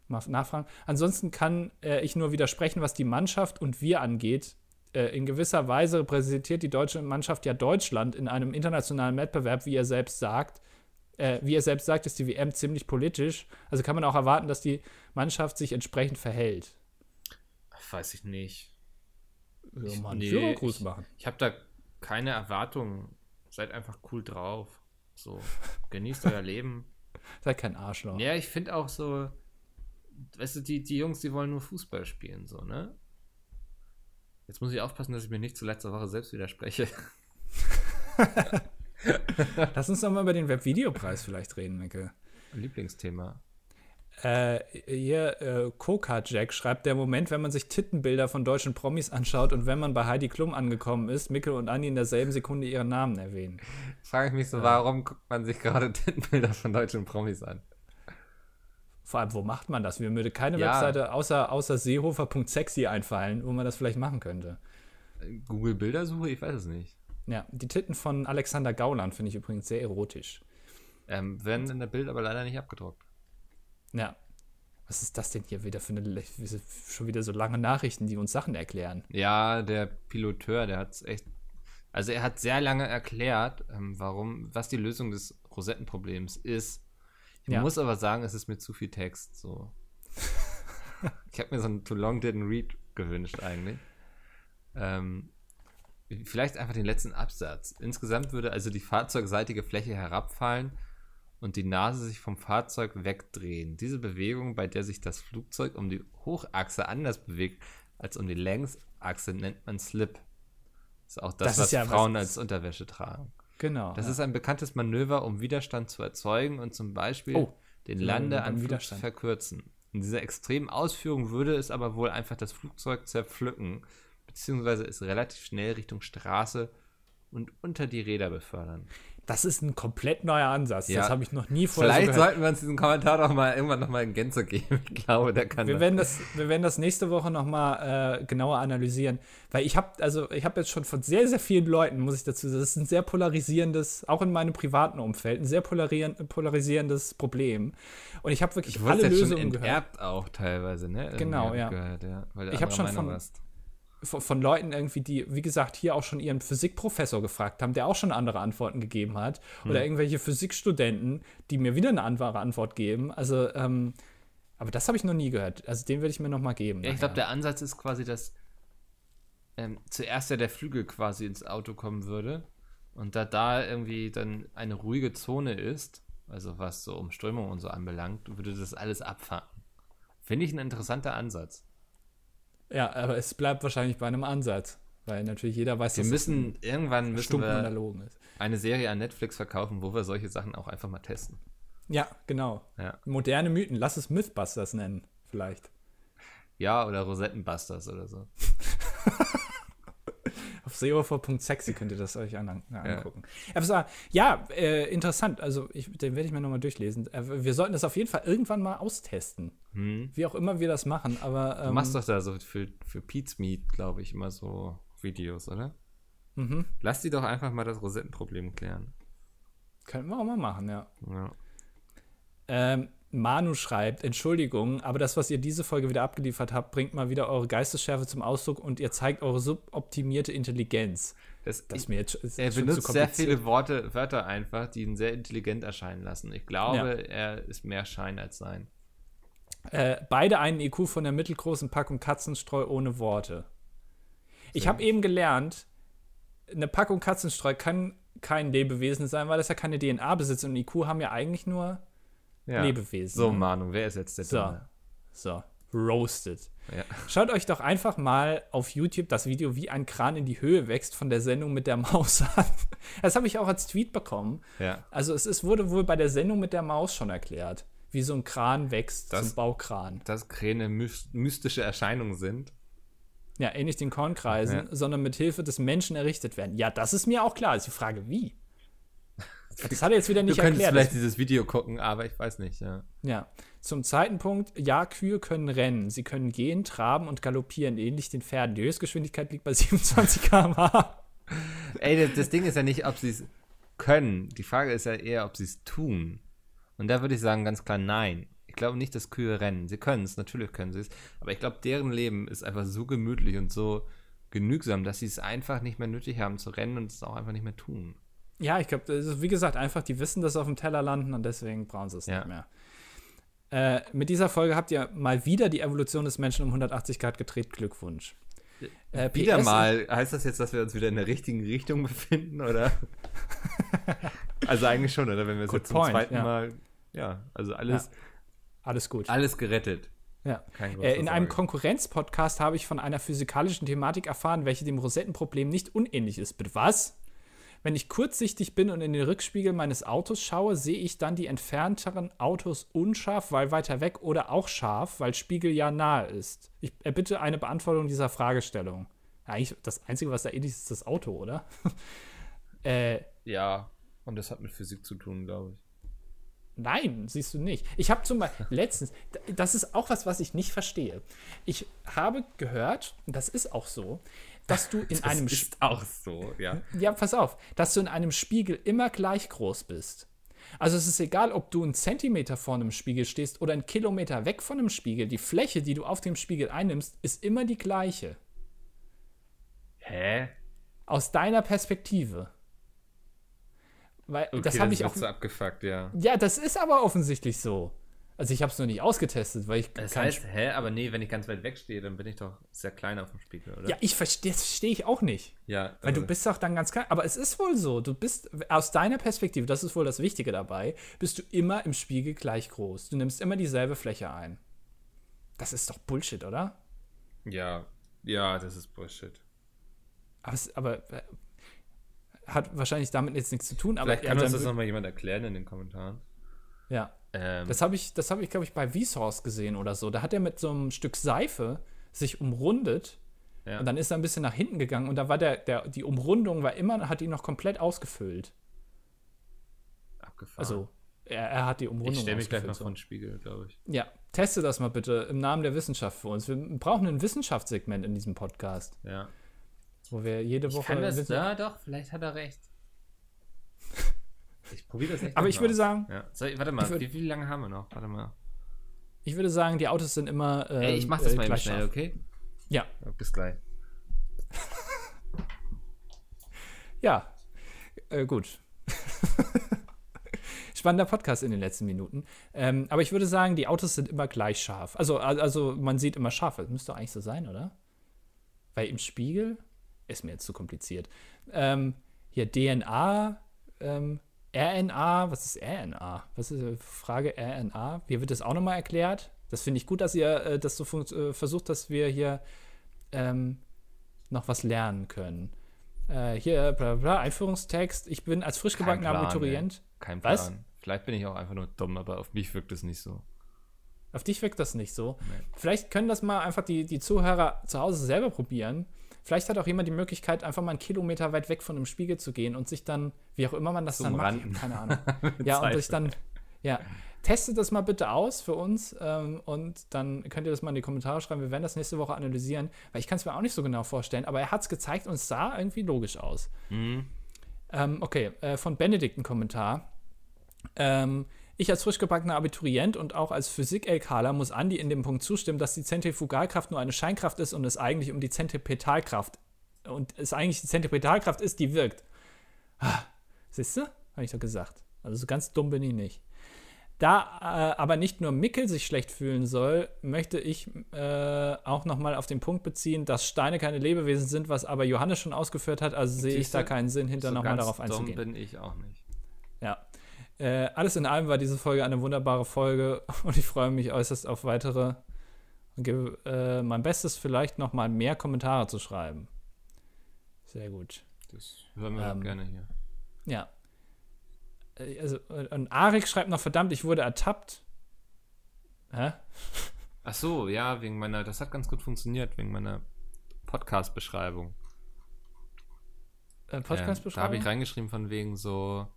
mal nachfragen. Ansonsten kann äh, ich nur widersprechen, was die Mannschaft und wir angeht. Äh, in gewisser Weise repräsentiert die deutsche Mannschaft ja Deutschland in einem internationalen Wettbewerb, wie er selbst sagt. Äh, wie er selbst sagt, ist die W M ziemlich politisch. Also kann man auch erwarten, dass die Mannschaft sich entsprechend verhält. Weiß ich nicht. Ja, Mann, nee, Führergruß machen. Ich, ich habe da keine Erwartungen. Seid einfach cool drauf. So, genießt euer Leben. Seid kein Arschloch. Ja, ich finde auch so, weißt du, die, die Jungs, die wollen nur Fußball spielen, so, ne? Jetzt muss ich aufpassen, dass ich mir nicht zu letzter Woche selbst widerspreche. Lass uns doch mal über den Webvideopreis vielleicht reden, Micke. Lieblingsthema. Äh, hier, äh, Coca Jack schreibt, der Moment, wenn man sich Tittenbilder von deutschen Promis anschaut und wenn man bei Heidi Klum angekommen ist, Mikkel und Andi in derselben Sekunde ihren Namen erwähnen. Frage ich mich so, äh. warum guckt man sich gerade Tittenbilder von deutschen Promis an? Vor allem, wo macht man das? Mir würde keine ja. Webseite außer, außer seehofer punkt sexy einfallen, wo man das vielleicht machen könnte. Google Bildersuche? Ich weiß es nicht. Ja, die Titten von Alexander Gauland finde ich übrigens sehr erotisch. Ähm, werden in der Bild aber leider nicht abgedruckt. Ja. Was ist das denn hier wieder für eine, schon wieder so lange Nachrichten, die uns Sachen erklären? Ja, der Piloteur, der hat's echt, also er hat sehr lange erklärt, ähm, warum, was die Lösung des Rosettenproblems ist. Ich ja. muss aber sagen, es ist mir zu viel Text, so. Ich habe mir so einen Too Long Didn't Read gewünscht eigentlich. Ähm, vielleicht einfach den letzten Absatz. Insgesamt würde also die fahrzeugseitige Fläche herabfallen und die Nase sich vom Fahrzeug wegdrehen. Diese Bewegung, bei der sich das Flugzeug um die Hochachse anders bewegt als um die Längsachse, nennt man Slip. Ist auch das, das was ja Frauen was als Unterwäsche tragen. Genau. Das ja. ist ein bekanntes Manöver, um Widerstand zu erzeugen und zum Beispiel oh, den Landeanflug zu verkürzen. In dieser extremen Ausführung würde es aber wohl einfach das Flugzeug zerpflücken, beziehungsweise es relativ schnell Richtung Straße und unter die Räder befördern. Das ist ein komplett neuer Ansatz. Ja. Das habe ich noch nie vorher Vielleicht so gehört. Sollten wir uns diesen Kommentar doch mal irgendwann noch mal in Gänze geben. Ich glaube, der kann wir das. Werden das. Wir werden das nächste Woche noch mal äh, genauer analysieren. Weil ich habe also ich hab jetzt schon von sehr, sehr vielen Leuten, muss ich dazu sagen, das ist ein sehr polarisierendes, auch in meinem privaten Umfeld, ein sehr polarisierendes Problem. Und ich habe wirklich alle Lösungen schon gehört. Enterbt auch teilweise, ne? Irgendwie genau, ja. Gehört, ja. Weil ich habe schon von... Hast. von Leuten irgendwie, die, wie gesagt, hier auch schon ihren Physikprofessor gefragt haben, der auch schon andere Antworten gegeben hat. Oder hm. irgendwelche Physikstudenten, die mir wieder eine andere Antwort geben. Also, ähm, aber das habe ich noch nie gehört. Also, den werde ich mir noch mal geben. Ja, ich glaube, der Ansatz ist quasi, dass ähm, zuerst ja der Flügel quasi ins Auto kommen würde. Und da da irgendwie dann eine ruhige Zone ist, also was so Umströmung und so anbelangt, würde das alles abfangen. Finde ich ein interessanter Ansatz. Ja, aber es bleibt wahrscheinlich bei einem Ansatz, weil natürlich jeder weiß, wir dass müssen, es irgendwann müssen wir ist. Eine Serie an Netflix verkaufen, wo wir solche Sachen auch einfach mal testen. Ja, genau. Ja. Moderne Mythen, lass es Mythbusters nennen, vielleicht. Ja, oder Rosettenbusters oder so. Auf seehofer Punkt sexy könnt ihr das euch an, na, angucken. Ja, ja äh, interessant. Also, ich, den werde ich mir nochmal durchlesen. Wir sollten das auf jeden Fall irgendwann mal austesten. Hm. Wie auch immer wir das machen. Aber, ähm, du machst doch da so für, für Pietsmiet, glaube ich, immer so Videos, oder? Mhm. Lass die doch einfach mal das Rosettenproblem klären. Könnten wir auch mal machen, ja. ja. Ähm, Manu schreibt, Entschuldigung, aber das, was ihr diese Folge wieder abgeliefert habt, bringt mal wieder eure Geistesschärfe zum Ausdruck und ihr zeigt eure suboptimierte Intelligenz. Das, das ich, mir jetzt, das er ist benutzt sehr viele Worte, Wörter einfach, die ihn sehr intelligent erscheinen lassen. Ich glaube, ja. er ist mehr Schein als Sein. Äh, beide einen I Q von der mittelgroßen Packung Katzenstreu ohne Worte. Ich so. habe eben gelernt, eine Packung Katzenstreu kann kein Lebewesen sein, weil das ja keine D N A besitzt und I Q haben ja eigentlich nur Ja. Lebewesen. So, Manu, wer ist jetzt der so. Dumme? So, roasted. Ja. Schaut euch doch einfach mal auf YouTube das Video, wie ein Kran in die Höhe wächst, von der Sendung mit der Maus an. Das habe ich auch als Tweet bekommen. Ja. Also es ist, wurde wohl bei der Sendung mit der Maus schon erklärt, wie so ein Kran wächst, das, so ein Baukran. Dass Kräne mystische Erscheinungen sind. Ja, ähnlich den Kornkreisen, ja. sondern mit Hilfe des Menschen errichtet werden. Ja, das ist mir auch klar. Das ist die Frage, wie? Das hat er jetzt wieder nicht erklärt. Du könntest vielleicht dieses Video gucken, aber ich weiß nicht, ja. Ja. Zum zweiten Punkt, ja, Kühe können rennen. Sie können gehen, traben und galoppieren, ähnlich den Pferden. Die Höchstgeschwindigkeit liegt bei siebenundzwanzig Kilometer pro Stunde. Ey, das, das Ding ist ja nicht, ob sie es können. Die Frage ist ja eher, ob sie es tun. Und da würde ich sagen, ganz klar, nein. Ich glaube nicht, dass Kühe rennen. Sie können es, natürlich können sie es. Aber ich glaube, deren Leben ist einfach so gemütlich und so genügsam, dass sie es einfach nicht mehr nötig haben zu rennen und es auch einfach nicht mehr tun. Ja, ich glaube, wie gesagt, einfach, die wissen, dass sie auf dem Teller landen und deswegen brauchen sie es ja. nicht mehr. Äh, mit dieser Folge habt ihr mal wieder die Evolution des Menschen um hundertachtzig Grad gedreht. Glückwunsch. Äh, wieder P S mal? Heißt das jetzt, dass wir uns wieder in der richtigen Richtung befinden, oder? Also eigentlich schon, oder? Wenn wir es jetzt zum point, zweiten ja. Mal, ja, also alles, ja. alles gut. Alles gerettet. Ja. Äh, in einem Konkurrenz-Podcast habe ich von einer physikalischen Thematik erfahren, welche dem Rosettenproblem nicht unähnlich ist. Bitte was? Wenn ich kurzsichtig bin und in den Rückspiegel meines Autos schaue, sehe ich dann die entfernteren Autos unscharf, weil weiter weg oder auch scharf, weil Spiegel ja nahe ist. Ich erbitte eine Beantwortung dieser Fragestellung. Eigentlich das Einzige, was da ähnlich ist, ist das Auto, oder? äh, ja, und das hat mit Physik zu tun, glaube ich. Nein, siehst du nicht. Ich habe zum Beispiel letztens, das ist auch was, was ich nicht verstehe. Ich habe gehört, und das ist auch so, dass du in das einem ist auch so, ja. Ja, pass auf, dass du in einem Spiegel immer gleich groß bist. Also es ist egal, ob du einen Zentimeter vor einem Spiegel stehst oder einen Kilometer weg von einem Spiegel. Die Fläche, die du auf dem Spiegel einnimmst, ist immer die gleiche. Hä? Aus deiner Perspektive. Weil okay, das habe ich auch so abgefuckt, ja. Ja, das ist aber offensichtlich so. Also ich habe es noch nicht ausgetestet, weil ich Das heißt, Sp hä, aber nee, wenn ich ganz weit weg stehe, dann bin ich doch sehr klein auf dem Spiegel, oder? Ja, ich verstehe, das verstehe ich auch nicht. Ja. Also weil du bist doch dann ganz klein, aber es ist wohl so, du bist aus deiner Perspektive, das ist wohl das Wichtige dabei, bist du immer im Spiegel gleich groß. Du nimmst immer dieselbe Fläche ein. Das ist doch Bullshit, oder? Ja, ja, das ist Bullshit. Aber, es, aber hat wahrscheinlich damit jetzt nichts zu tun. Vielleicht aber kann uns das nochmal jemand erklären in den Kommentaren. Ja. Ähm. Das habe ich, das habe ich, glaube ich, bei Vsauce gesehen oder so. Da hat er mit so einem Stück Seife sich umrundet. Ja. Und dann ist er ein bisschen nach hinten gegangen und da war der, der die Umrundung war immer, hat ihn noch komplett ausgefüllt. Abgefahren. Also, er, er hat die Umrundung ausgefüllt. Ich stelle mich gleich mal vor den Spiegel, glaube ich. Ja, teste das mal bitte im Namen der Wissenschaft für uns. Wir brauchen ein Wissenschaftssegment in diesem Podcast. Ja. Wo wir jede Woche. Ich kann das, ja, doch, vielleicht hat er recht. Ich probiere das echt. Aber ich würde aus. sagen. Ja. So, warte mal, würd, wie, wie lange haben wir noch? Warte mal. Ich würde sagen, die Autos sind immer. Ähm, Ey, ich mach das äh, mal eben schnell, scharf. Okay? Ja. Bis gleich. Ja, äh, gut. Spannender Podcast in den letzten Minuten. Ähm, aber ich würde sagen, die Autos sind immer gleich scharf. Also, also man sieht immer scharf. Das müsste doch eigentlich so sein, oder? Weil im Spiegel ist mir jetzt zu kompliziert. Ähm, hier D N A, ähm, R N A. Was ist R N A? Was ist die Frage R N A? Hier wird das auch nochmal erklärt. Das finde ich gut, dass ihr äh, das so äh, versucht, dass wir hier ähm, noch was lernen können. Äh, hier, bla, bla, Einführungstext. Ich bin als frisch gebackener Abiturient. Kein Plan. Was? Vielleicht bin ich auch einfach nur dumm, aber auf mich wirkt das nicht so. Auf dich wirkt das nicht so. Nee. Vielleicht können das mal einfach die, die Zuhörer zu Hause selber probieren. Vielleicht hat auch jemand die Möglichkeit, einfach mal einen Kilometer weit weg von dem Spiegel zu gehen und sich dann, wie auch immer man das dann macht, keine Ahnung. Ja, Zeit und sich dann, ja, testet das mal bitte aus für uns ähm, und dann könnt ihr das mal in die Kommentare schreiben. Wir werden das nächste Woche analysieren, weil ich kann es mir auch nicht so genau vorstellen, aber er hat es gezeigt und es sah irgendwie logisch aus. Mhm. Ähm, okay, äh, von Benedikt ein Kommentar. Ähm, Ich als frisch gebackener Abiturient und auch als Physik-LKler muss Andi in dem Punkt zustimmen, dass die Zentrifugalkraft nur eine Scheinkraft ist und es eigentlich um die Zentripetalkraft und es eigentlich die Zentripetalkraft ist, die wirkt. Ah, siehst du? Habe ich doch gesagt. Also so ganz dumm bin ich nicht. Da äh, aber nicht nur Mickel sich schlecht fühlen soll, möchte ich äh, auch nochmal auf den Punkt beziehen, dass Steine keine Lebewesen sind, was aber Johannes schon ausgeführt hat, also sehe ich da keinen Sinn, hinter so nochmal darauf einzugehen. Dumm bin ich auch nicht. Ja. Äh, alles in allem war diese Folge eine wunderbare Folge und ich freue mich äußerst auf weitere und gebe äh, mein Bestes, vielleicht noch mal mehr Kommentare zu schreiben. Sehr gut. Das hören wir ähm, gerne hier. Ja. Äh, also, und Arik schreibt noch, verdammt, ich wurde ertappt. Hä? Ach so, ja, wegen meiner, das hat ganz gut funktioniert, wegen meiner Podcast-Beschreibung. Äh, Podcast-Beschreibung? Äh, da habe ich reingeschrieben von wegen so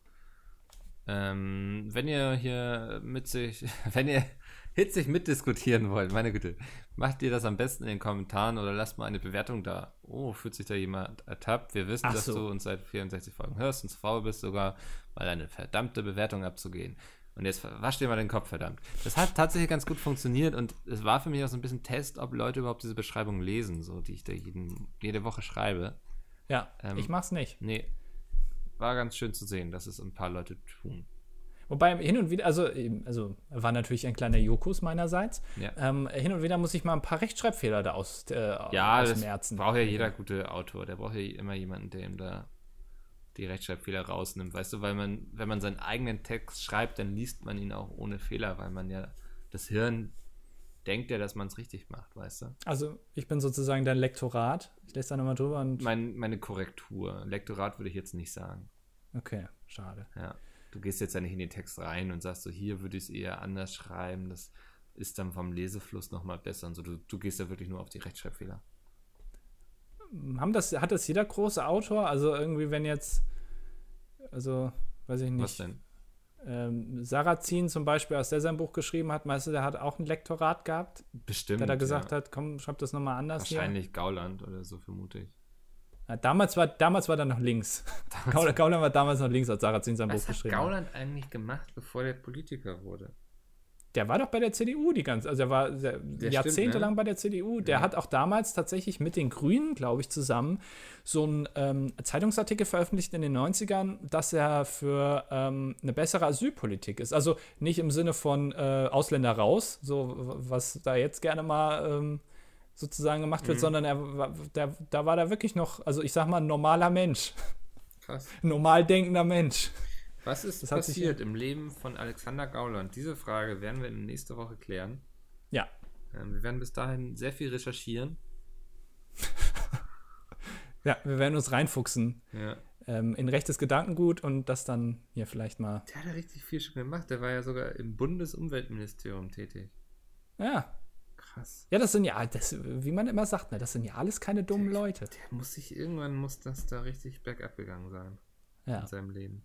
Ähm, wenn ihr hier mit sich, wenn ihr hitzig mitdiskutieren wollt, meine Güte, macht ihr das am besten in den Kommentaren oder lasst mal eine Bewertung da. Oh, fühlt sich da jemand ertappt? Wir wissen, Ach dass so. du uns seit vierundsechzig Folgen hörst und zu faul bist sogar, mal eine verdammte Bewertung abzugehen. Und jetzt wasch dir mal den Kopf, verdammt. Das hat tatsächlich ganz gut funktioniert und es war für mich auch so ein bisschen Test, ob Leute überhaupt diese Beschreibung lesen, so die ich da jeden, jede Woche schreibe. Ja, ähm, ich mach's nicht. Nee. War ganz schön zu sehen, dass es ein paar Leute tun. Wobei hin und wieder, also, also war natürlich ein kleiner Jokus meinerseits, ja. ähm, hin und wieder muss ich mal ein paar Rechtschreibfehler da aus, äh, ja, aus dem Herzen. Ja, das braucht ja jeder gute Autor. Der braucht ja immer jemanden, der ihm da die Rechtschreibfehler rausnimmt. Weißt du, weil man, wenn man seinen eigenen Text schreibt, dann liest man ihn auch ohne Fehler, weil man ja das Hirn denkt ja, dass man es richtig macht, weißt du? Also, ich bin sozusagen dein Lektorat. Ich lese da nochmal drüber. Und mein, meine Korrektur. Lektorat würde ich jetzt nicht sagen. Okay, schade. Ja. Du gehst jetzt ja nicht in den Text rein und sagst so, hier würde ich es eher anders schreiben. Das ist dann vom Lesefluss nochmal besser. Und so. Du, du gehst ja wirklich nur auf die Rechtschreibfehler. Haben das, hat das jeder große Autor? Also, irgendwie, wenn jetzt, also, weiß ich nicht. Was denn? Ähm, Sarrazin zum Beispiel, als der sein Buch geschrieben hat, meinst du, der hat auch ein Lektorat gehabt? Bestimmt, der da gesagt ja. hat, komm, schreib das nochmal anders hier. Wahrscheinlich Gauland oder so, vermute ich. Ja, damals war damals war dann noch links. Gauland, Gauland war damals noch links, als Sarrazin sein Was Buch geschrieben hat. Was hat Gauland eigentlich gemacht, bevor der Politiker wurde? Der war doch bei der C D U die ganze, also er war der der jahrzehntelang, ne? Bei der C D U. Der ja. hat auch damals tatsächlich mit den Grünen, glaube ich, zusammen so einen ähm, Zeitungsartikel veröffentlicht in den neunzigern, dass er für ähm, eine bessere Asylpolitik ist. Also nicht im Sinne von äh, Ausländer raus, so was da jetzt gerne mal ähm, sozusagen gemacht wird, mhm. sondern er, der, da war da wirklich noch, also ich sag mal, ein normaler Mensch. Krass. Normal denkender Mensch. Was ist das passiert im Leben von Alexander Gauland? Diese Frage werden wir nächste Woche klären. Ja. Ähm, wir werden bis dahin sehr viel recherchieren. Ja, wir werden uns reinfuchsen. Ja. Ähm, in rechtes Gedankengut und das dann hier vielleicht mal. Der hat ja richtig viel schon gemacht. Der war ja sogar im Bundesumweltministerium tätig. Ja. Krass. Ja, das sind ja, das, wie man immer sagt, ne, das sind ja alles keine dummen der, Leute. Der muss sich, irgendwann muss das da richtig bergab gegangen sein. Ja. In seinem Leben.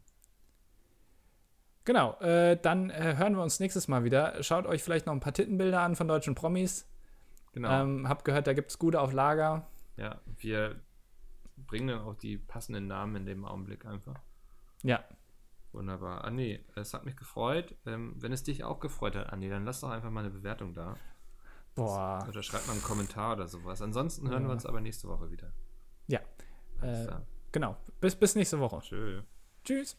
Genau, äh, dann äh, hören wir uns nächstes Mal wieder. Schaut euch vielleicht noch ein paar Tittenbilder an von deutschen Promis. Genau. Ähm, hab gehört, da gibt es gute auf Lager. Ja, wir bringen dann auch die passenden Namen in dem Augenblick einfach. Ja. Wunderbar. Andi, es hat mich gefreut. Ähm, wenn es dich auch gefreut hat, Andi, dann lass doch einfach mal eine Bewertung da. Boah. Das, oder schreibt mal einen Kommentar oder sowas. Ansonsten hören ja. wir uns aber nächste Woche wieder. Ja. Äh, genau. Bis, bis nächste Woche. Tschö. Tschüss.